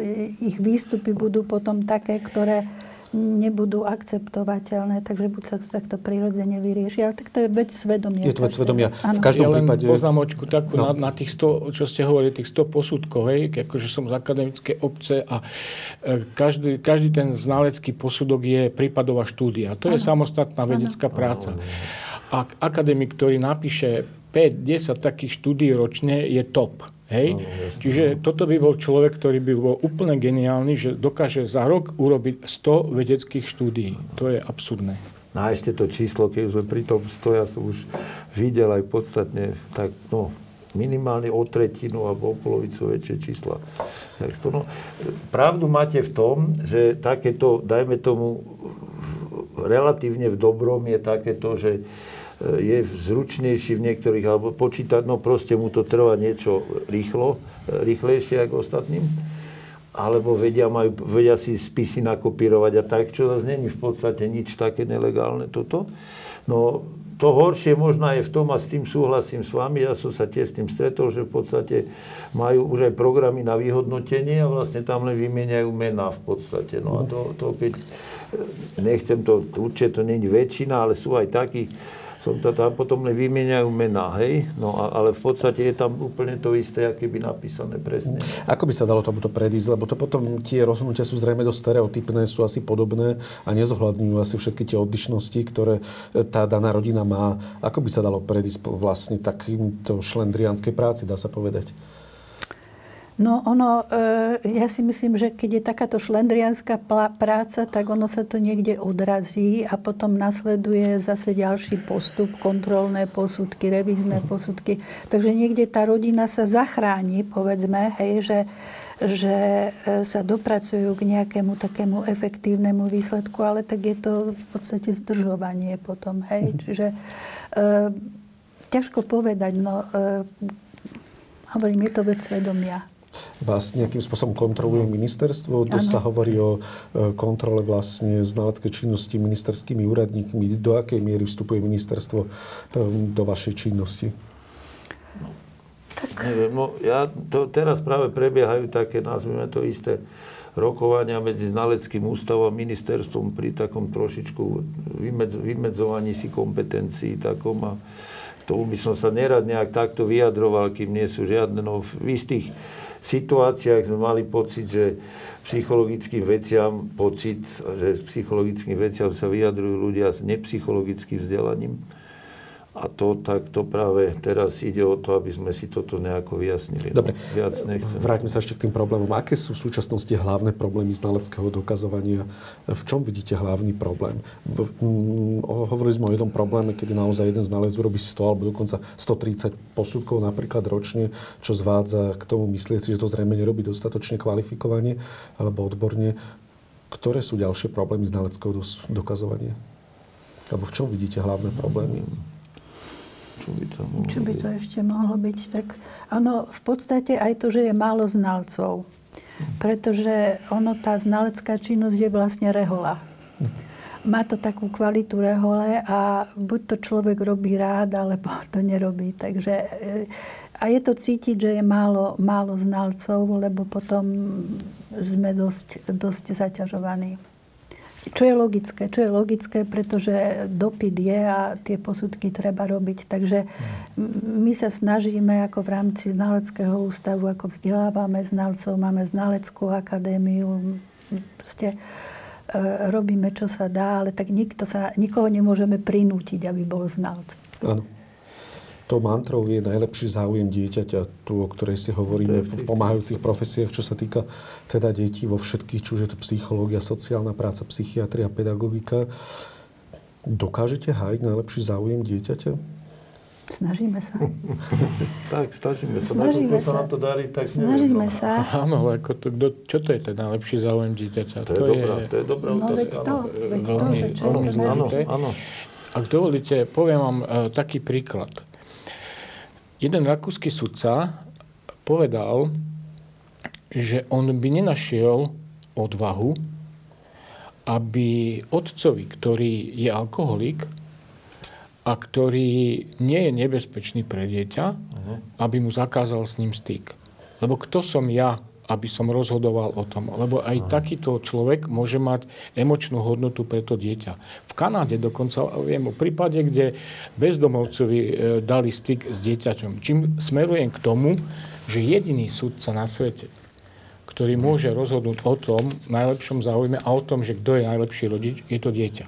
ich výstupy budú potom také, ktoré nebudú akceptovateľné, takže buď sa to takto prirodzene vyrieši, ale tak to je vec svedomia. Je to vec svedomia. V každom ja prípade... len poznámočku takú no. na, na tých sto, čo ste hovorili, tých sto posudkov, hej, akože som z akademické obce a e, každý, každý ten znalecký posudok je prípadová štúdia. To ano. Je samostatná vedecká ano. Práca. A akademik, ktorý napíše päť desať takých štúdií ročne, je top. Hej? No, čiže toto by bol človek, ktorý by bol úplne geniálny, že dokáže za rok urobiť sto vedeckých štúdií. To je absurdné. No a ešte to číslo, keď sme pri tom sto, ja som už videl aj podstatne tak, no, minimálne o tretinu alebo o polovicu väčšie čísla. To, no, pravdu máte v tom, že takéto, dajme tomu, relatívne v dobrom je takéto, že je zručnejší v niektorých, alebo počítať, no proste mu to trvá niečo rýchlo, rýchlejšie ako ostatným, alebo vedia, majú, vedia si spisy nakopírovať a tak, čo zase není v podstate nič také nelegálne toto. No to horšie možno je v tom, a s tým súhlasím s vami, ja som sa tiež s tým stretol, že v podstate majú už aj programy na vyhodnotenie a vlastne tam len vymieňajú mená v podstate. No a to, to keď, nechcem to, určite to není väčšina, ale sú aj takých, som to tam potom len vymieňajú mená, hej? No, ale v podstate je tam úplne to isté, aké by napísané presne. Ako by sa dalo tomuto predísť? Lebo to potom tie rozhodnutia sú zrejme dosť stereotypné, sú asi podobné a nezohľadňujú asi všetky tie odlišnosti, ktoré tá daná rodina má. Ako by sa dalo predísť vlastne takýmto šlendriánskej práci, dá sa povedať? No ono, ja si myslím, že keď je takáto šlendrianská práca, tak ono sa to niekde odrazí a potom nasleduje zase ďalší postup, kontrolné posudky, revízne posudky. Takže niekde tá rodina sa zachráni, povedzme, hej, že, že sa dopracujú k nejakému takému efektívnemu výsledku, ale tak je to v podstate zdržovanie potom, hej. Čiže e, ťažko povedať, no e, hovorím, je to vec svedomia. Vás nejakým spôsobom kontroluje ministerstvo. Dnes sa hovorí o kontrole vlastne znaleckej činnosti ministerskými úradníkmi. Do akej miery vstupuje ministerstvo do vašej činnosti? No, tak. Neviem, no, ja to, teraz práve prebiehajú také, nazvime to isté, rokovania medzi znaleckým ústavom a ministerstvom pri takom trošičku vymedz- vymedzovaní si kompetencií takom a k tomu by som sa nerad nejak takto vyjadroval, kým nie sú žiadne. No v istých situáciách sme mali pocit, že psychologickým veciam pocit, že psychologickým veciam sa vyjadrujú ľudia s nepsychologickým vzdelaním. A to tak to práve teraz ide o to, aby sme si toto nejako vyjasnili. Dobre, no, vráťme sa ešte k tým problémom. Aké sú v súčasnosti hlavné problémy znaleckého dokazovania? V čom vidíte hlavný problém? Hovorili sme o jednom probléme, kedy naozaj jeden znalec urobí sto alebo dokonca stotridsať posudkov napríklad ročne, čo zvádza k tomu myslieť, že to zrejme nerobí dostatočne kvalifikovanie alebo odborne. Ktoré sú ďalšie problémy znaleckého dokazovania? Alebo v čom vidíte hlavné problémy? Čo by, Čo by to ešte mohlo byť? Tak ono, v podstate aj to, že je málo znalcov. Pretože ono, tá znalecká činnosť je vlastne rehoľa. Má to takú kvalitu rehole a buď to človek robí rád, alebo to nerobí. Takže, a je to cítiť, že je málo, málo znalcov, lebo potom sme dosť, dosť zaťažovaní. Čo je logické, čo je logické, pretože dopyt je a tie posudky treba robiť. Takže my sa snažíme ako v rámci znaleckého ústavu, ako vzdelávame znalcov, máme znaleckú akadémiu, proste e, robíme, čo sa dá, ale tak nikto sa, nikoho nemôžeme prinútiť, aby bol znalec. Áno. To mantrou je najlepší záujem dieťaťa, tu, o ktorej si hovoríme v pomáhajúcich profesiách, čo sa týka teda detí vo všetkých, čiže to psychológia, sociálna práca, psychiatria, pedagogika. Dokážete hájiť najlepší záujem dieťaťa? Snažíme sa. tak, snažíme sa. Snažíme sa. Nám to darí, tak snažíme neviem. sa. Áno, ale ako to, kdo, čo to je ten najlepší záujem dieťaťa? To, to je dobrá, to je dobrá otázka. No veď to, veď to, že čo je to najlepšie. Ak dovolíte, poviem vám e, taký príklad. Jeden rakúsky sudca povedal, že on by nenašiel odvahu, aby otcovi, ktorý je alkoholik a ktorý nie je nebezpečný pre dieťa, uh-huh. aby mu zakázal s ním styk. Lebo kto som ja, aby som rozhodoval o tom? Lebo aj uh-huh. takýto človek môže mať emočnú hodnotu pre to dieťa. V Kanáde dokonca viem o prípade, kde bezdomovcovi dali styk s dieťaťom. Čím smerujem k tomu, že jediný sudca na svete, ktorý môže rozhodnúť o tom najlepšom záujme a o tom, že kto je najlepší rodič, je to dieťa.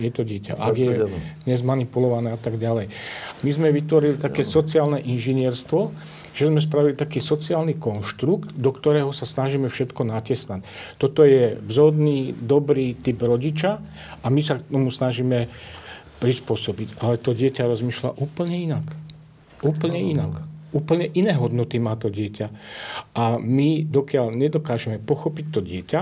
Je to dieťa, ak je nezmanipulované a tak ďalej. My sme vytvorili také sociálne inžinierstvo, že sme spravili taký sociálny konštrukt, do ktorého sa snažíme všetko natesnať. Toto je vzorný, dobrý typ rodiča a my sa k tomu snažíme prispôsobiť. Ale to dieťa rozmýšľa úplne inak. Úplne inak. Úplne iné hodnoty má to dieťa. A my, dokiaľ nedokážeme pochopiť to dieťa,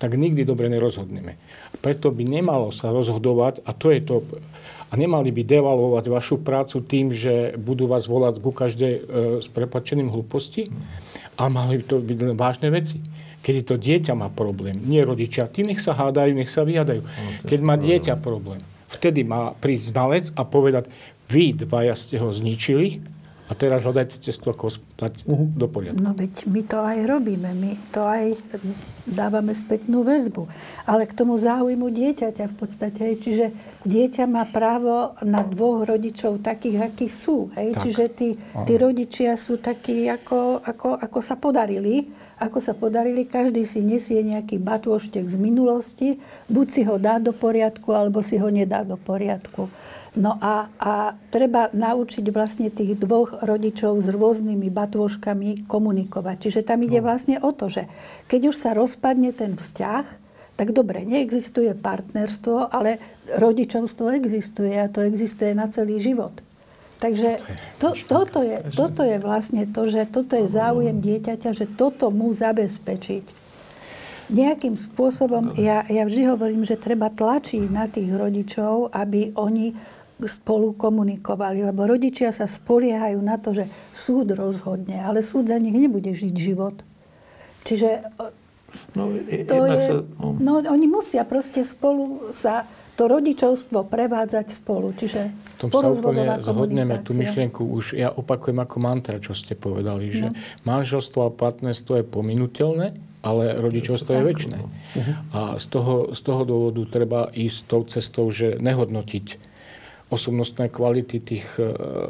tak nikdy dobre nerozhodneme. Preto by nemalo sa rozhodovať, a to je to, a nemali by devalvovať vašu prácu tým, že budú vás volať ku každej e, s prepáčením hlúposti, ale mali by to byť len vážne veci. Kedy to dieťa má problém, nie rodičia, tí nech sa hádajú, nech sa vyhádajú. Keď má dieťa problém, vtedy má prísť znalec a povedať, vy dvaja ste ho zničili, a teraz hľadajte cestu, ako dať uh-huh. do poriadku. No veď my to aj robíme. My to aj dávame spätnú väzbu. Ale k tomu záujmu dieťaťa v podstate. Čiže dieťa má právo na dvoch rodičov takých, akí sú. Hej? Tak. Čiže tí, tí rodičia sú takí, ako, ako, ako sa podarili. Ako sa podarili, každý si nesie nejaký batôštek z minulosti. Buď si ho dá do poriadku, alebo si ho nedá do poriadku. No a, a treba naučiť vlastne tých dvoch rodičov s rôznymi batôžkami komunikovať. Čiže tam ide vlastne o to, že keď už sa rozpadne ten vzťah, tak dobre, neexistuje partnerstvo, ale rodičovstvo existuje a to existuje na celý život. Takže to, toto, je, toto je vlastne to, že toto je záujem dieťaťa, že toto mu zabezpečiť. Nejakým spôsobom, ja, ja vždy hovorím, že treba tlačiť na tých rodičov, aby oni spolu komunikovali, lebo rodičia sa spoliehajú na to, že súd rozhodne, ale súd za nich nebude žiť život. Čiže to no, je, sa, no. No, oni musia proste spolu sa to rodičovstvo prevádzať spolu. Čiže v tom sa úplne zhodneme, tú myšlienku už ja opakujem ako mantra, čo ste povedali, že no. manželstvo a partnerstvo je pominuteľné, ale rodičovstvo je večné. Uh-huh. A z toho, z toho dôvodu treba ísť tou cestou, že nehodnotiť osobnostné kvality tých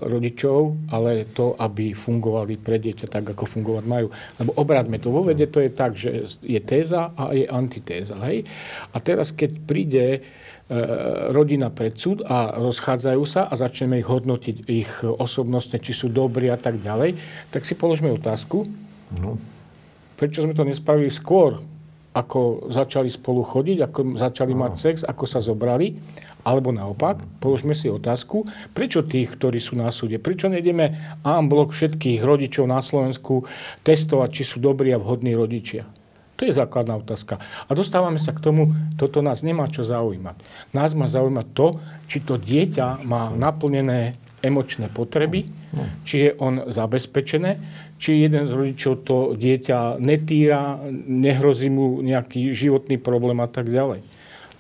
rodičov, ale to, aby fungovali pre dieťa tak, ako fungovať majú. Lebo obráťme to. Vo vede to je tak, že je téza a je antitéza. Hej? A teraz, keď príde rodina pred súd a rozchádzajú sa a začneme ich hodnotiť, ich osobnostne, či sú dobrí a tak ďalej, tak si položme otázku, no. prečo sme to nespravili skôr, ako začali spolu chodiť, ako začali mať sex, ako sa zobrali. Alebo naopak, položme si otázku, prečo tých, ktorí sú na súde, prečo nejdeme en blok všetkých rodičov na Slovensku testovať, či sú dobrí a vhodní rodičia. To je základná otázka. A dostávame sa k tomu, toto nás nemá čo zaujímať. Nás má zaujímať to, či to dieťa má naplnené emočné potreby, či je on zabezpečené, či jeden z rodičov to dieťa netýra, nehrozí mu nejaký životný problém a tak ďalej.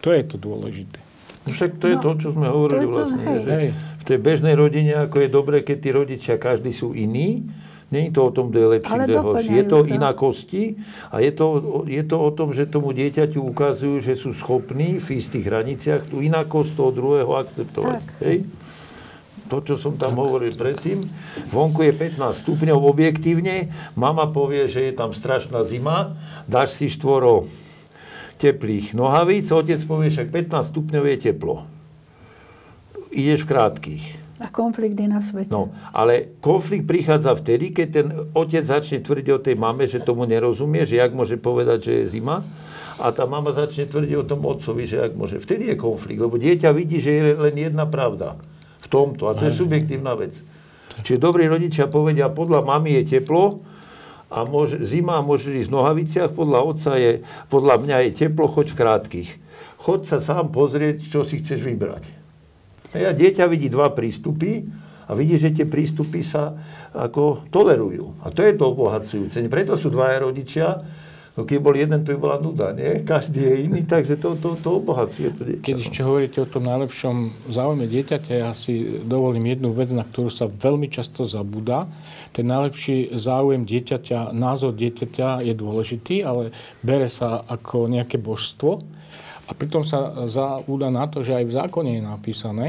To je to dôležité. Však to je no, to, čo sme hovorili to, vlastne. Hej. Že v tej bežnej rodine, ako je dobré, keď tí rodičia, každý sú iní, nie je to o tom, kto je lepší, kto je horší. Je to o inakosti a je to, je to o tom, že tomu dieťaťu ukazujú, že sú schopní v istých hraniciach tú inakosť toho druhého akceptovať. Hej. To, čo som tam tak hovoril predtým, vonku je pätnásť stupňov objektívne, mama povie, že je tam strašná zima, dáš si štvoro teplých nohavíc, otec povie, že pätnásť stupňov je teplo. Ideš v krátkych. A konflikt je na svete. No, ale konflikt prichádza vtedy, keď ten otec začne tvrdiť o tej mame, že tomu nerozumie, že jak môže povedať, že je zima. A tá mama začne tvrdiť o tom otcovi, že jak môže. Vtedy je konflikt, lebo dieťa vidí, že je len jedna pravda v tomto. A to je subjektívna vec. Čiže dobrí rodičia povedia, podľa mamy je teplo, a môže, zima môže ísť v nohaviciach, podľa otca je, podľa mňa je teplo, choď v krátkych. Choď sa sám pozrieť, čo si chceš vybrať. A dieťa vidí dva prístupy a vidí, že tie prístupy sa ako tolerujú. A to je to obohacujúce. Preto sú dvaja rodičia, no keď bol jeden, to by bola nuda, nie? Každý je iný, takže to, to, to obohacuje to dieťa. Keď ešte hovoríte o tom najlepšom záujme dieťaťa, ja si dovolím jednu vec, na ktorú sa veľmi často zabúda. Ten najlepší záujem dieťaťa, názor dieťaťa je dôležitý, ale bere sa ako nejaké božstvo. A pritom sa zabúda na to, že aj v zákone je napísané,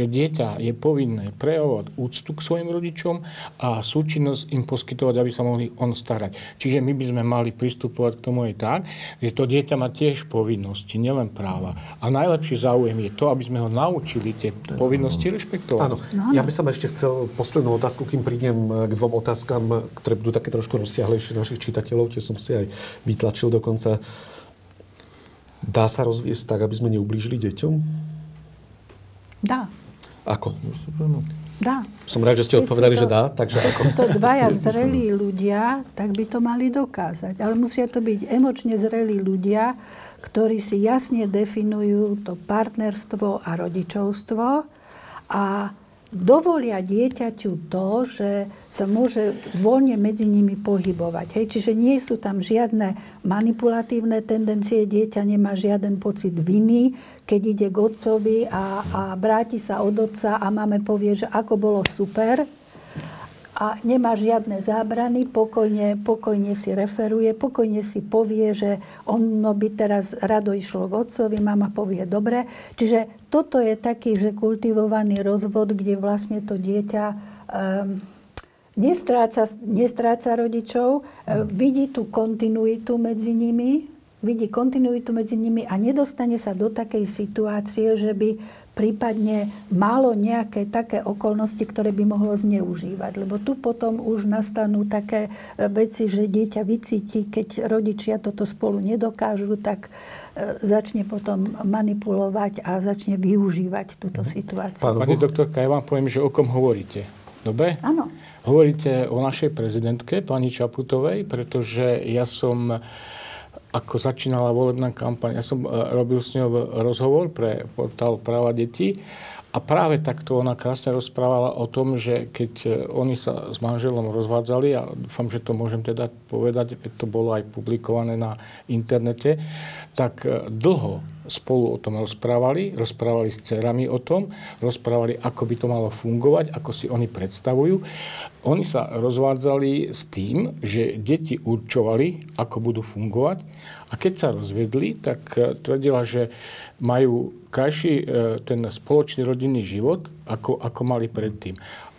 že dieťa je povinné prejavovať úctu k svojim rodičom a súčinnosť im poskytovať, aby sa mohli on starať. Čiže my by sme mali pristupovať k tomu aj tak, že to dieťa má tiež povinnosti, nielen práva. A najlepší záujem je to, aby sme ho naučili tie povinnosti rešpektovať. Áno. Ja by som ešte chcel poslednú otázku, kým prídem k dvom otázkam, ktoré budú také trošku rozsiahlejšie našich čitateľov, tie som si aj vytlačil dokonca. Dá sa rozviesť tak, aby sme neublížili deťom? Dá. Ako? Dá. Som rád, že ste keď odpovedali, to, že dá. Takže keď ako? Sú to dvaja zrelí ľudia, tak by to mali dokázať. Ale musia to byť emočne zrelí ľudia, ktorí si jasne definujú to partnerstvo a rodičovstvo a dovolia dieťaťu to, že sa môže voľne medzi nimi pohybovať. Hej? Čiže nie sú tam žiadne manipulatívne tendencie, dieťa nemá žiaden pocit viny, keď ide k otcovi a, a bráti sa od otca a mame povie, že ako bolo super a nemá žiadne zábrany, pokojne, pokojne si referuje, pokojne si povie, že ono by teraz rado išlo k otcovi, mama povie dobre. Čiže toto je taký, že kultivovaný rozvod, kde vlastne to dieťa um, nestráca, nestráca rodičov, um, vidí tú kontinuitu medzi nimi, vidí kontinuitu medzi nimi a nedostane sa do takej situácie, že by prípadne malo nejaké také okolnosti, ktoré by mohlo zneužívať. Lebo tu potom už nastanú také veci, že dieťa vycíti, keď rodičia toto spolu nedokážu, tak začne potom manipulovať a začne využívať túto situáciu. Pani doktorka, ja vám poviem, že o kom hovoríte. Dobre? Áno. Hovoríte o našej prezidentke, pani Čaputovej, pretože ja som, ako začínala volebná kampaň, ja som robil s ňou rozhovor pre portál Práva detí A práve takto ona krásne rozprávala o tom, že keď oni sa s manželom rozvádzali, a dúfam, že to môžem teda povedať, to bolo aj publikované na internete, tak dlho spolu o tom rozprávali, rozprávali s dcerami o tom, rozprávali, ako by to malo fungovať, ako si oni predstavujú. Oni sa rozvádzali s tým, že deti určovali, ako budú fungovať, a keď sa rozvedli, tak tvrdila, že majú krajší ten spoločný rodinný život, ako, ako mali predtým.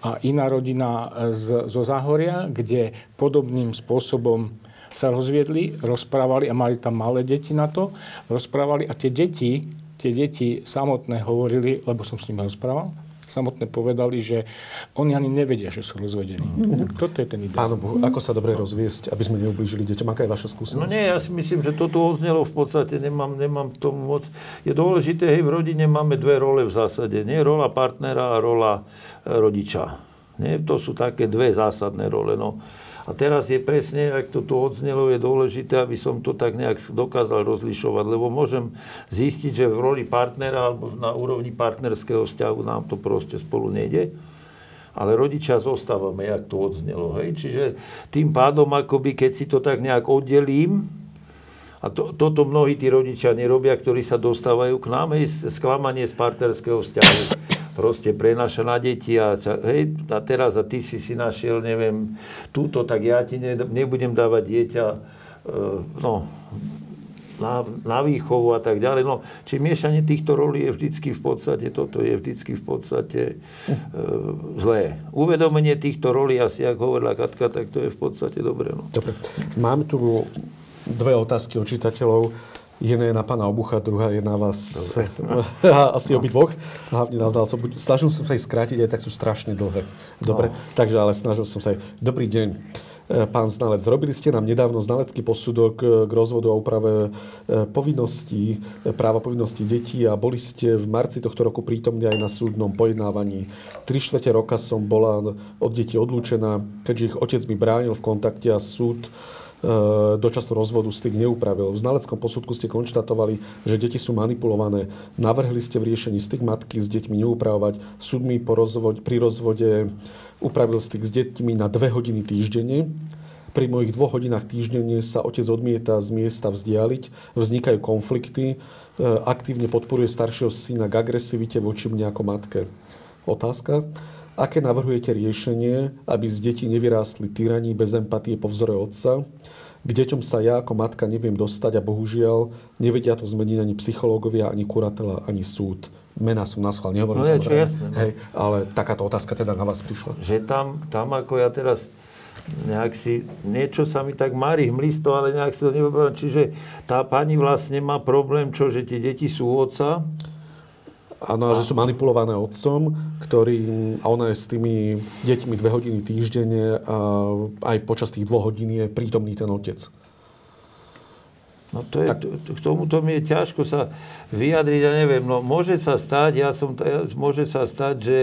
A iná rodina z, zo Záhoria, kde podobným spôsobom sa rozviedli, rozprávali a mali tam malé deti na to, rozprávali a tie deti, tie deti samotné hovorili, lebo som s nimi rozprával, samotné povedali, že oni ani nevedia, že sú rozvedení. Mm. Toto je ten ideál. Áno, bo ako sa dobre rozviesť, aby sme neublížili deťom? Aká je vaša skúsenosť? No nie, ja si myslím, že to tu odznelo v podstate, nemám, nemám to moc. Je dôležité, hej, v rodine máme dve role v zásade, nie? Rola partnera a rola rodiča. Nie? To sú také dve zásadné role, no. A teraz je presne, ak to tu odznelo, je dôležité, aby som to tak nejak dokázal rozlišovať, lebo môžem zistiť, že v roli partnera alebo na úrovni partnerského vzťahu nám to proste spolu nejde. Ale rodičia zostávame, jak to odznelo. Hej? Čiže tým pádom, akoby, keď si to tak nejak oddelím, a to, toto mnohí tí rodičia nerobia, ktorí sa dostávajú k nám, hej, sklamanie z partnerského vzťahu. Proste prenáša na deti a, hej, a teraz a ty si si našiel, neviem, túto, tak ja ti ne, nebudem dávať dieťa e, no, na, na výchovu a tak ďalej. No, čiže miešanie týchto rolí je vždycky v podstate, toto je vždycky v podstate e, zlé. Uvedomenie týchto rolí, asi ako hovorila Katka, tak to je v podstate dobre. No. Dobre. Mám tu dve otázky od čitateľov. Jedna je na pána Obucha, druhá je na vás. Asi obi dvoch. Hlavne na záleco. Snažil som sa ich skrátiť, aj tak sú strašne dlhé. Dobre, no. Takže ale snažil som sa aj. Dobrý deň, pán Znalec. Robili ste nám nedávno znalecký posudok k rozvodu a úprave povinností, práva povinností detí a boli ste v marci tohto roku prítomní aj na súdnom pojednávaní. Tri štvrte roka som bola od detí odlúčená, keďže ich otec mi bránil v kontakte a súd dočasného rozvodu styk neupravil. V znaleckom posudku ste konštatovali, že deti sú manipulované. Navrhli ste v riešení styk matky s deťmi neupravovať. Súd mi po rozvode, pri rozvode upravil styk s deťmi na dve hodiny týždenne. Pri mojich dvoch hodinách týždenne sa otec odmieta z miesta vzdialiť. Vznikajú konflikty. Aktívne podporuje staršieho syna k agresivite voči mne ako matke. Otázka. Aké navrhujete riešenie, aby z detí nevyrástli tyrani bez empatie po vzore otca? K deťom sa ja ako matka neviem dostať a bohužiaľ nevedia to zmeniť ani psychológovia, ani kuratela, ani súd. Mená som naschvál, nehovorím no, som rád. Hej, ale takáto otázka teda na vás prišla. Že tam, tam ako ja teraz nejak si, niečo sa mi tak marí hmlisto, ale nejak si to nevyberám. Čiže tá pani vlastne má problém, čo, že tie deti sú otca? Áno, že sú manipulované otcom, ktorý, a ona je s tými deťmi dve hodiny týždenne a aj počas tých dvoch hodín je prítomný ten otec. No to je, tak. K tomuto mi je ťažko sa vyjadriť, ja neviem, no môže sa stať, ja som, môže sa stať, že,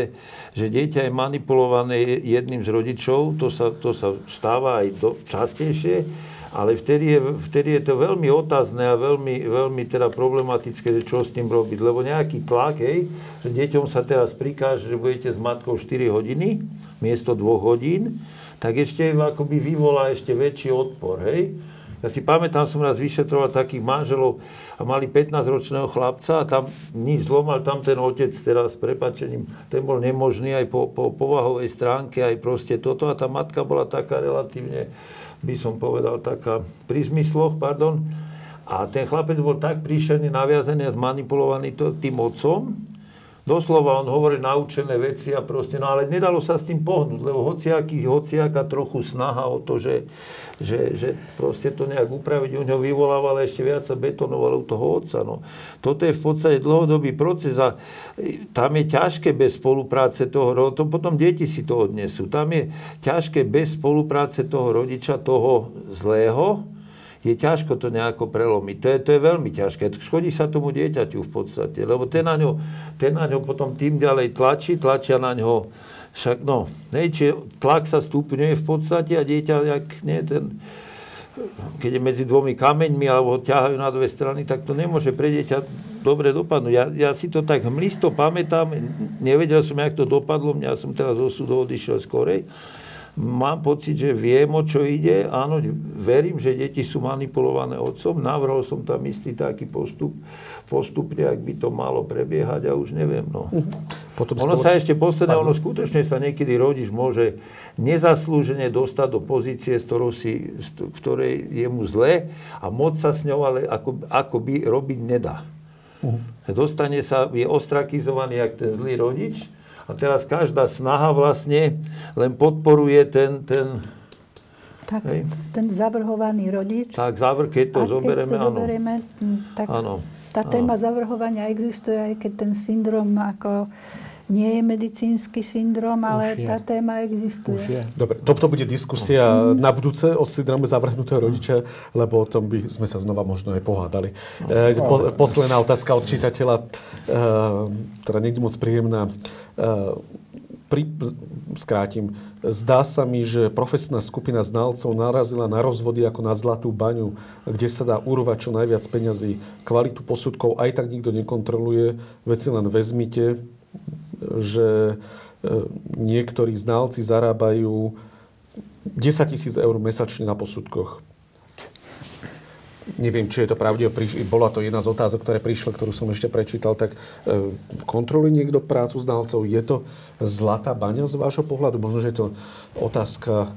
že dieťa je manipulované jedným z rodičov, to sa, to sa stáva aj do, častejšie, ale vtedy je, vtedy je to veľmi otázne a veľmi, veľmi teda problematické, že čo s tým robiť. Lebo nejaký tlak, hej, že deťom sa teraz prikáže, že budete s matkou štyri hodiny, miesto dvoch hodín, tak ešte akoby vyvolá ešte väčší odpor, hej. Ja si pamätám, som raz vyšetroval takých manželov a mali pätnásťročného chlapca a tam nič zlomal, tam ten otec teraz s prepáčením, ten bol nemožný aj po, po povahovej stránke, aj proste toto a tá matka bola taká relatívne by som povedal, taká pri zmysloch, pardon. A ten chlapec bol tak príšerne naviazený a zmanipulovaný tým otcom. Doslova on hovoril naučené veci a proste, no ale nedalo sa s tým pohnúť, lebo hociaký, hociaká trochu snaha o to, že, že, že proste to nejak upraviť u ňo vyvolávala ešte viac sa betonovalo u toho otca. No. Toto je v podstate dlhodobý proces a tam je ťažké bez spolupráce toho rodiča, potom deti si to odnesú, tam je ťažké bez spolupráce toho rodiča, toho zlého, je ťažko to nejako prelomiť. To je, to je veľmi ťažké. Škodí sa tomu dieťaťu v podstate, lebo ten na ňo, ten na ňo potom tým ďalej tlačí, tlačia na ňo však, no, hej, čiže tlak sa stupňuje v podstate a dieťa, jak nie, ten keď je medzi dvomi kameňmi alebo ho ťahajú na dve strany, tak to nemôže pre dieťa dobre dopadnúť. Ja, ja si to tak hmlisto pamätám, nevedel som, jak to dopadlo, ja som teraz zo súdu odišiel skorej. Mám pocit, že viem, o čo ide. Áno, verím, že deti sú manipulované otcom. Navrhol som tam istý taký postup, postupne, ak by to malo prebiehať a už neviem. No. Potom ono spoločne... sa ešte posledné, ono skutočne sa niekedy rodič môže nezaslúžene dostať do pozície, z ktorou si, z ktorej je mu zle a moc sa s ňou, ale ako, ako by robiť nedá. Uh-huh. Dostane sa, je ostrakizovaný jak ten zlý rodič. A teraz každá snaha vlastne len podporuje ten... ten tak, hej? ten zavrhovaný rodič. Tak, zavr, keď to a zoberieme, keď to áno. zoberieme, tak áno, tá áno. téma zavrhovania existuje, aj keď ten syndrom ako nie je medicínsky syndrom, ale tá téma existuje. Dobre, to, to bude diskusia no. na budúce o syndrome zavrhnutého rodiča, lebo o tom by sme sa znova možno aj pohádali. E, po, posledná otázka od čitateľa, e, teda niekde moc príjemná. Pri, skrátim, zdá sa mi, že profesná skupina znalcov narazila na rozvody ako na zlatú baňu, kde sa dá urvať čo najviac peňazí. Kvalitu posudkov aj tak nikto nekontroluje, veci len vezmite, že niektorí znalci zarábajú desaťtisíc eur mesačne na posudkoch. Neviem, či je to pravdivé. Bola to jedna z otázok, ktoré prišla, ktorú som ešte prečítal. Tak kontroluje niekto prácu znalcov? Je to zlatá baňa z vášho pohľadu? Možno, že je to otázka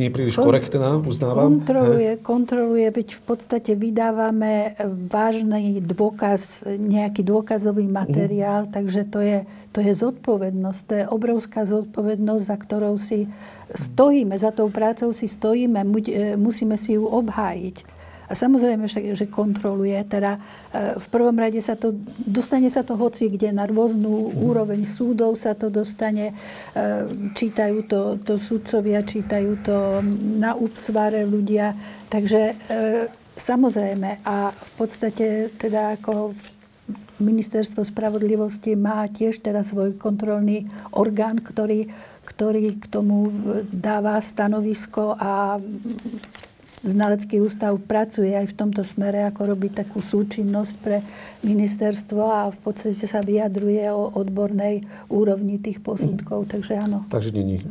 nie príliš Kon- korektná, uznávam. Kontroluje, kontroluje, veď v podstate vydávame vážny dôkaz, nejaký dôkazový materiál, mm. takže to je, to je zodpovednosť. To je obrovská zodpovednosť, za ktorou si stojíme, za tou prácou si stojíme, musíme si ju obhájiť. A samozrejme, že kontroluje, teda v prvom rade sa to, dostane sa to hoci kde, na rôznu úroveň súdov sa to dostane, čítajú to, to súdcovia, čítajú to na úpsvare ľudia, takže samozrejme a v podstate teda ako Ministerstvo spravodlivosti má tiež teraz svoj kontrolný orgán, ktorý, ktorý k tomu dáva stanovisko a Znalecký ústav pracuje aj v tomto smere, ako robí takú súčinnosť pre ministerstvo a v podstate sa vyjadruje o odbornej úrovni tých posudkov, takže áno. Takže není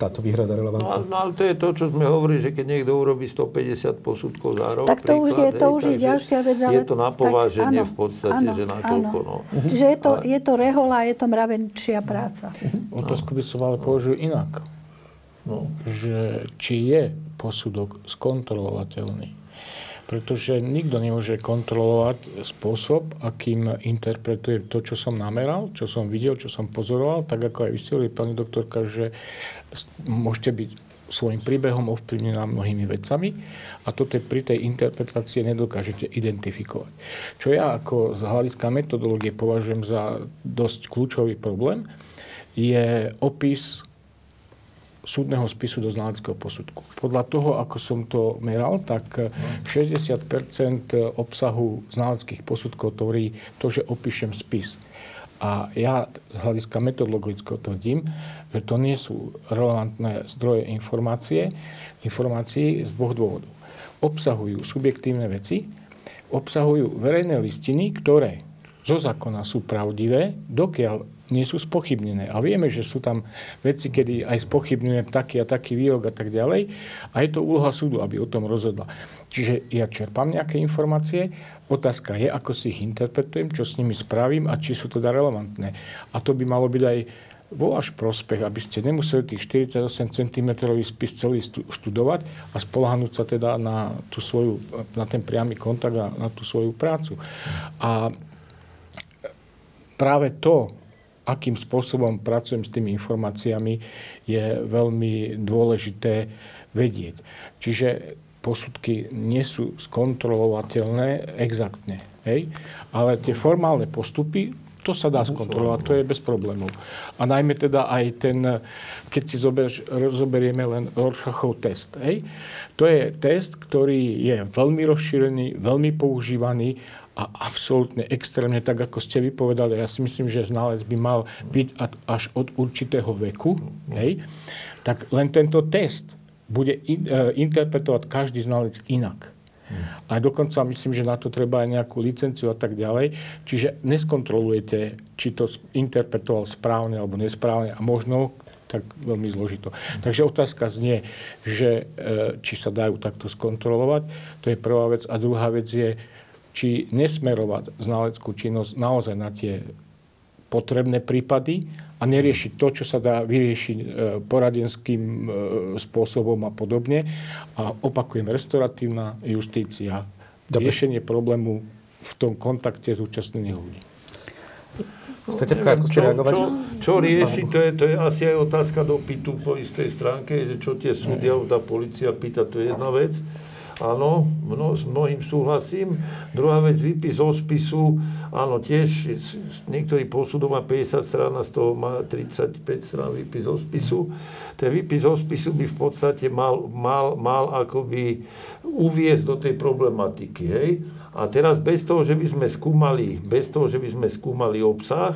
táto výhrada relevantná. No, no ale to je to, čo sme hovorili, že keď niekto urobí stopäťdesiat posudkov za rok, tak to príklad, už je, to hej, už je ďalšia vec, ale... Je to na pováženie v podstate, áno, že na koľko, no. Čiže je to, ale... je to rehola, je to mravenčia práca. No. Otázku by som ale položil inak. No. Že či je posudok skontrolovateľný. Pretože nikto nemôže kontrolovať spôsob, akým interpretuje to, čo som nameral, čo som videl, čo som pozoroval, tak ako aj vy ste hovorili, pani doktorka, že môžete byť svojim príbehom ovplyvnená mnohými vecami a toto pri tej interpretácii nedokážete identifikovať. Čo ja ako z hľadiska metodológie považujem za dosť kľúčový problém, je opis súdneho spisu do znaleckého posudku. Podľa toho, ako som to meral, tak šesťdesiat percent obsahu znaleckých posudkov tvorí to, že opíšem spis. A ja z hľadiska metodologického tvrdím, že to nie sú relevantné zdroje informácie, informácií z dvoch dôvodov. Obsahujú subjektívne veci, obsahujú verejné listiny, ktoré zo zákona sú pravdivé, dokiaľ nie sú spochybnené. A vieme, že sú tam veci, kedy aj spochybňuje taký a taký výrok a tak ďalej. A je to úloha súdu, aby o tom rozhodla. Čiže ja čerpám nejaké informácie. Otázka je, ako si ich interpretujem, čo s nimi spravím a či sú teda relevantné. A to by malo byť aj vo váš prospech, aby ste nemuseli tých štyridsaťosem centimetrov spis celý študovať a spoľahnúť sa teda na, tú svoju, na ten priamy kontakt a na tú svoju prácu. A práve to, akým spôsobom pracujem s tými informáciami, je veľmi dôležité vedieť. Čiže posudky nie sú skontrolovateľné exaktne, hej? Ale tie formálne postupy, to sa dá skontrolovať, to je bez problémov. A najmä teda aj ten, keď si zober, zoberieme len Rorschachov test, hej? To je test, ktorý je veľmi rozšírený, veľmi používaný a absolútne extrémne, tak ako ste vypovedali, ja si myslím, že znalec by mal byť až od určitého veku, hej? Tak len tento test bude in, e, interpretovať každý znalec inak. Hmm. A dokonca myslím, že na to treba aj nejakú licenciu a tak ďalej. Čiže neskontrolujete, či to interpretoval správne alebo nesprávne a možno tak veľmi zložito. Hmm. Takže otázka znie, že e, či sa dajú takto skontrolovať. To je prvá vec. A druhá vec je, či nesmerovať znaleckú činnosť naozaj na tie potrebné prípady a neriešiť to, čo sa dá vyriešiť poradenským spôsobom a podobne. A opakujem, reštauratívna justícia. Dobre. Riešenie problému v tom kontakte zúčastnených ľudí. Chcete v krátkosti reagovať? Čo, čo rieši, to je, to je asi aj otázka dopytu po istej stránke, že čo tie súdia, tá polícia pýta, to je jedna vec. Áno, mno, s mnohým súhlasím. Druhá vec, výpis zo spisu, áno, tiež niektorý posudok má päťdesiat strán a z toho má tridsaťpäť strán výpis zo spisu. Ten výpis zo spisu by v podstate mal, mal, mal akoby uviesť do tej problematiky, hej. A teraz bez toho, že by sme skúmali, bez toho, že by sme skúmali obsah,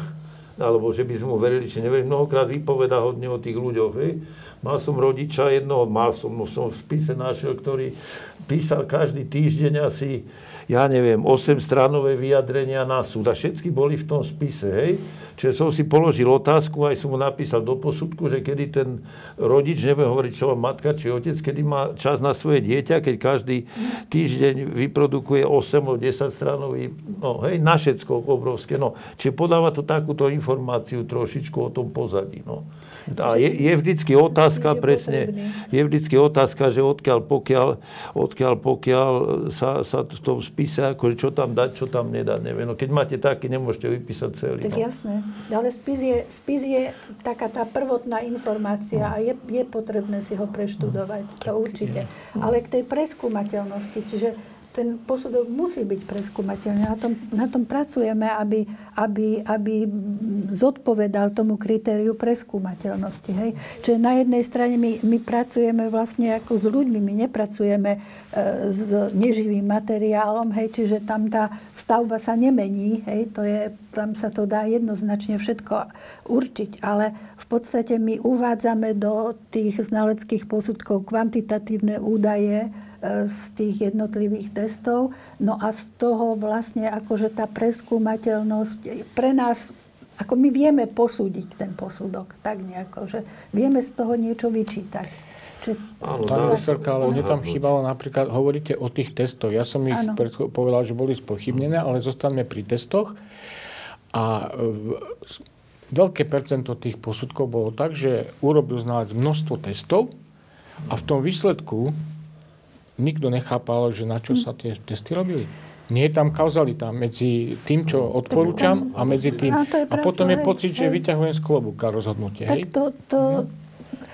alebo že by sme mu verili, či neverili, mnohokrát vypovedá hodne o tých ľuďoch, hej. Mal som rodiča jednoho, mal som, som v spise našiel, ktorý písal každý týždeň asi, ja neviem, osem stránové vyjadrenia na súd. A všetky boli v tom spise, hej. Čiže som si položil otázku, aj som mu napísal do posudku, že kedy ten rodič, nebudem hovoriť, čo má matka či otec, kedy má čas na svoje dieťa, keď každý týždeň vyprodukuje osem až desať stránový, no hej, na všetko obrovské, no. Čiže podáva to takúto informáciu trošičku o tom pozadí, no. A je, je vždycky otázka, presne, je vždycky otázka, že odkiaľ pokiaľ, odkiaľ pokiaľ sa, sa v tom spise, akože čo tam dať, čo tam nedať, neviem. No, keď máte taký, nemôžete vypísať celý. Tak no. Jasné, ale spis je, spis je taká tá prvotná informácia no. a je, je potrebné si ho preštudovať, no. to určite. No. Ale k tej preskúmateľnosti, čiže ten posudok musí byť preskúmateľný. Na tom, na tom pracujeme, aby, aby, aby zodpovedal tomu kritériu preskúmateľnosti. Hej? Čiže na jednej strane my, my pracujeme vlastne ako s ľuďmi, my nepracujeme e, s neživým materiálom, hej? Čiže tam tá stavba sa nemení, hej? To je, tam sa to dá jednoznačne všetko určiť, ale v podstate my uvádzame do tých znaleckých posudkov kvantitatívne údaje z tých jednotlivých testov. No a z toho vlastne akože tá preskúmateľnosť pre nás, ako my vieme posúdiť ten posudok, tak nejako, že vieme z toho niečo vyčítať. Či... Pani doktorka, ale mne tam chýbalo napríklad, hovoríte o tých testoch. Ja som ich ano. povedal, že boli spochybnené, ale zostaneme pri testoch. A veľké percento tých posudkov bolo tak, že urobil znalec množstvo testov a v tom výsledku nikto nechápal, že na čo sa tie testy robili. Nie je tam kauzalita medzi tým, čo odporúčam a medzi tým. A, a potom je pocit, že vyťahujem z klobúka rozhodnutie. Tak hej? to... to...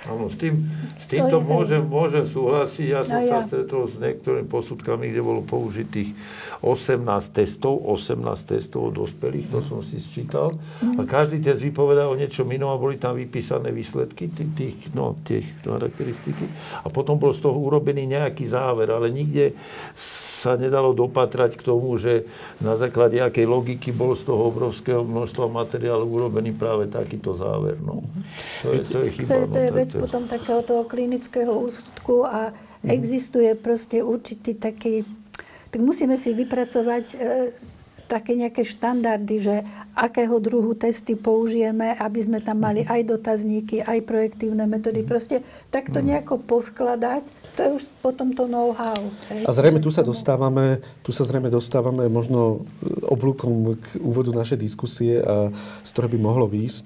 Áno, s, tým, s týmto môžem, môžem súhlasiť. Ja som no, ja. sa stretol s niektorými posudkami, kde bolo použitých osemnásť testov, osemnásť testov dospelých, to som si sčítal. A každý test vypovedal o niečom inom a boli tam vypísané výsledky tých, tých, no, tých charakteristiky. A potom bol z toho urobený nejaký záver, ale nikde sa nedalo dopatrať k tomu, že na základe akej logiky bol z toho obrovského množstva materiálu urobený práve takýto záver. No. To je, to je chyba. To je, to je no, vec to... potom takého toho klinického úsudku a mm. existuje proste určitý taký... Tak musíme si vypracovať e, také nejaké štandardy, že akého druhu testy použijeme, aby sme tam mali aj dotazníky, aj projektívne metódy. Proste takto nejako poskladať. To je už potom to know-how. A zrejme tu sa dostávame, tu sa zrejme dostávame možno oblúkom k úvodu našej diskusie, a z ktoré by mohlo výjsť,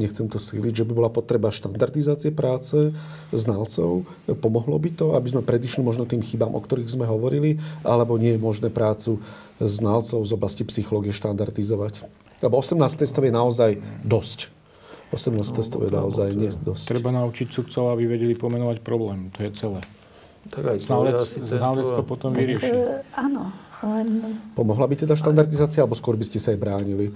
nechcem to síliť, že by bola potreba štandardizácie práce znalcov. Pomohlo by to, aby sme predišli možno tým chybám, o ktorých sme hovorili, alebo nie je možné prácu znalcov z oblasti psychológie štandardizovať. Lebo osemnásť testov je naozaj dosť. osemnásť no, testov je naozaj nie dosť. Treba naučiť sudcov, aby vedeli pomenovať problém. To je celé. Znalec to potom vyrieši. Áno. Pomohla by teda štandardizácia, alebo skôr by ste sa aj bránili?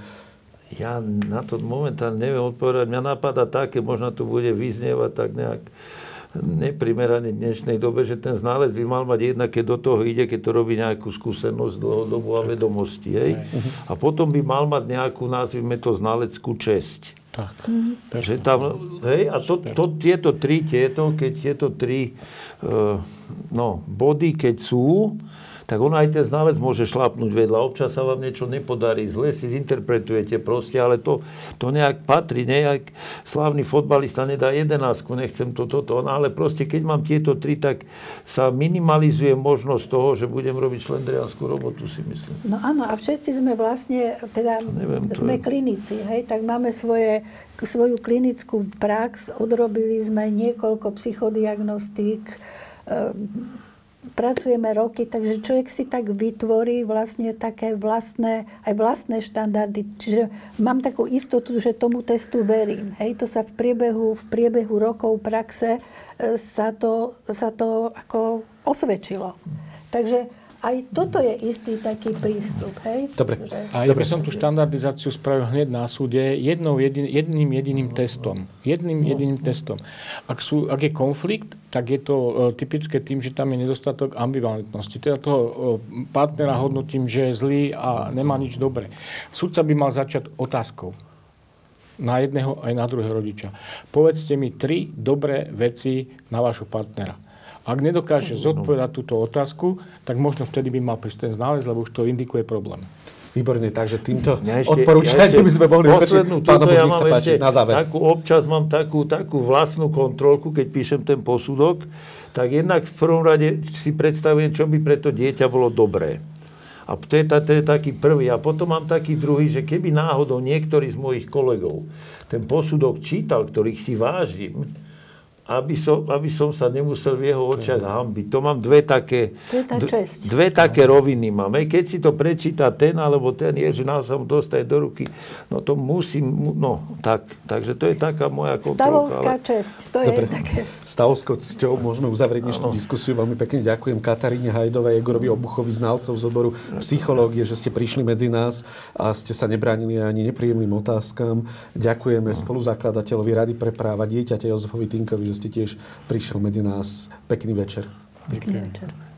Ja na to momentálne neviem odpovedať. Mňa napadá také, možno to bude vyznievať tak nejak neprimerane v dnešnej dobe, že ten znalec by mal mať jednak, keď do toho ide, keď to robí nejakú skúsenosť, dlhodobú a vedomosti. Hej? A potom by mal mať nejakú, nazvime to, znaleckú česť. Tak. Mm-hmm. Že tam, hej, a to, to, tieto tri, tieto, keď tieto tri uh, no, body, keď sú, tak ono aj ten znalec môže šlapnúť vedľa. Občas sa vám niečo nepodarí, zle si zinterpretujete proste, ale to, to nejak patrí, nejak slávny fotbalista nedá jedenásku, nechcem to, toto, ale proste keď mám tieto tri, tak sa minimalizuje možnosť toho, že budem robiť šlendriánsku robotu, si myslím. No áno, a všetci sme vlastne, teda neviem, sme je... klinici, hej, tak máme svoje, svoju klinickú prax, odrobili sme niekoľko psychodiagnostík, e, pracujeme roky, takže človek si tak vytvorí vlastne také vlastné, aj vlastné štandardy. Čiže mám takú istotu, že tomu testu verím. Hej, to sa v priebehu, v priebehu rokov praxe sa to, sa to ako osvedčilo. Takže aj toto je istý taký prístup. Hej? Dobre. A ja by som tú štandardizáciu spravil hneď na súde jednou, jedin, jedným jediným testom. Jedným jediným testom. Ak, sú, ak je konflikt, tak je to typické tým, že tam je nedostatok ambivalentnosti. Teda toho partnera hodnotím, že je zlý a nemá nič dobré. Sudca by mal začať otázkou na jedného aj na druhého rodiča. Povedzte mi tri dobré veci na vašho partnera. Ak nedokáže zodpovedať túto otázku, tak možno vtedy by mal prísť ten znalec, lebo už to indikuje problém. Výborne, takže týmto ja odporúčaním ja by sme mohli poslednú, toto ja mám ešte na záver. Takú, občas mám takú, takú vlastnú kontrolku, keď píšem ten posudok, tak jednak v prvom rade si predstavujem, čo by pre to dieťa bolo dobré. A to je, to je taký prvý. A potom mám taký druhý, že keby náhodou niektorý z mojich kolegov ten posudok čítal, ktorých si vážim, Aby som, aby som sa nemusel v jeho očiach hanbiť. To mám dve také, dve, dve také roviny. Mám. Keď si to prečíta ten alebo ten, je, že nás sa mu dostane do ruky, no to musím, no tak. Takže to je taká moja kontrolka. Stavovská ale... česť, to Dobre. je také. Stavovskou cťou môžeme uzavrieť dnešnú diskusiu. Veľmi pekne ďakujem Kataríne Hajdovej, Igorovi Obuchovi, znalcov z oboru psychológie, že ste prišli medzi nás a ste sa nebránili ani nepríjemným otázkam. Ďakujeme spoluzakladateľovi Rady pre práva dieťaťa Jozefovi Tinkovi, že ste tiež prišiel medzi nás. Pekný večer. Pekný večer.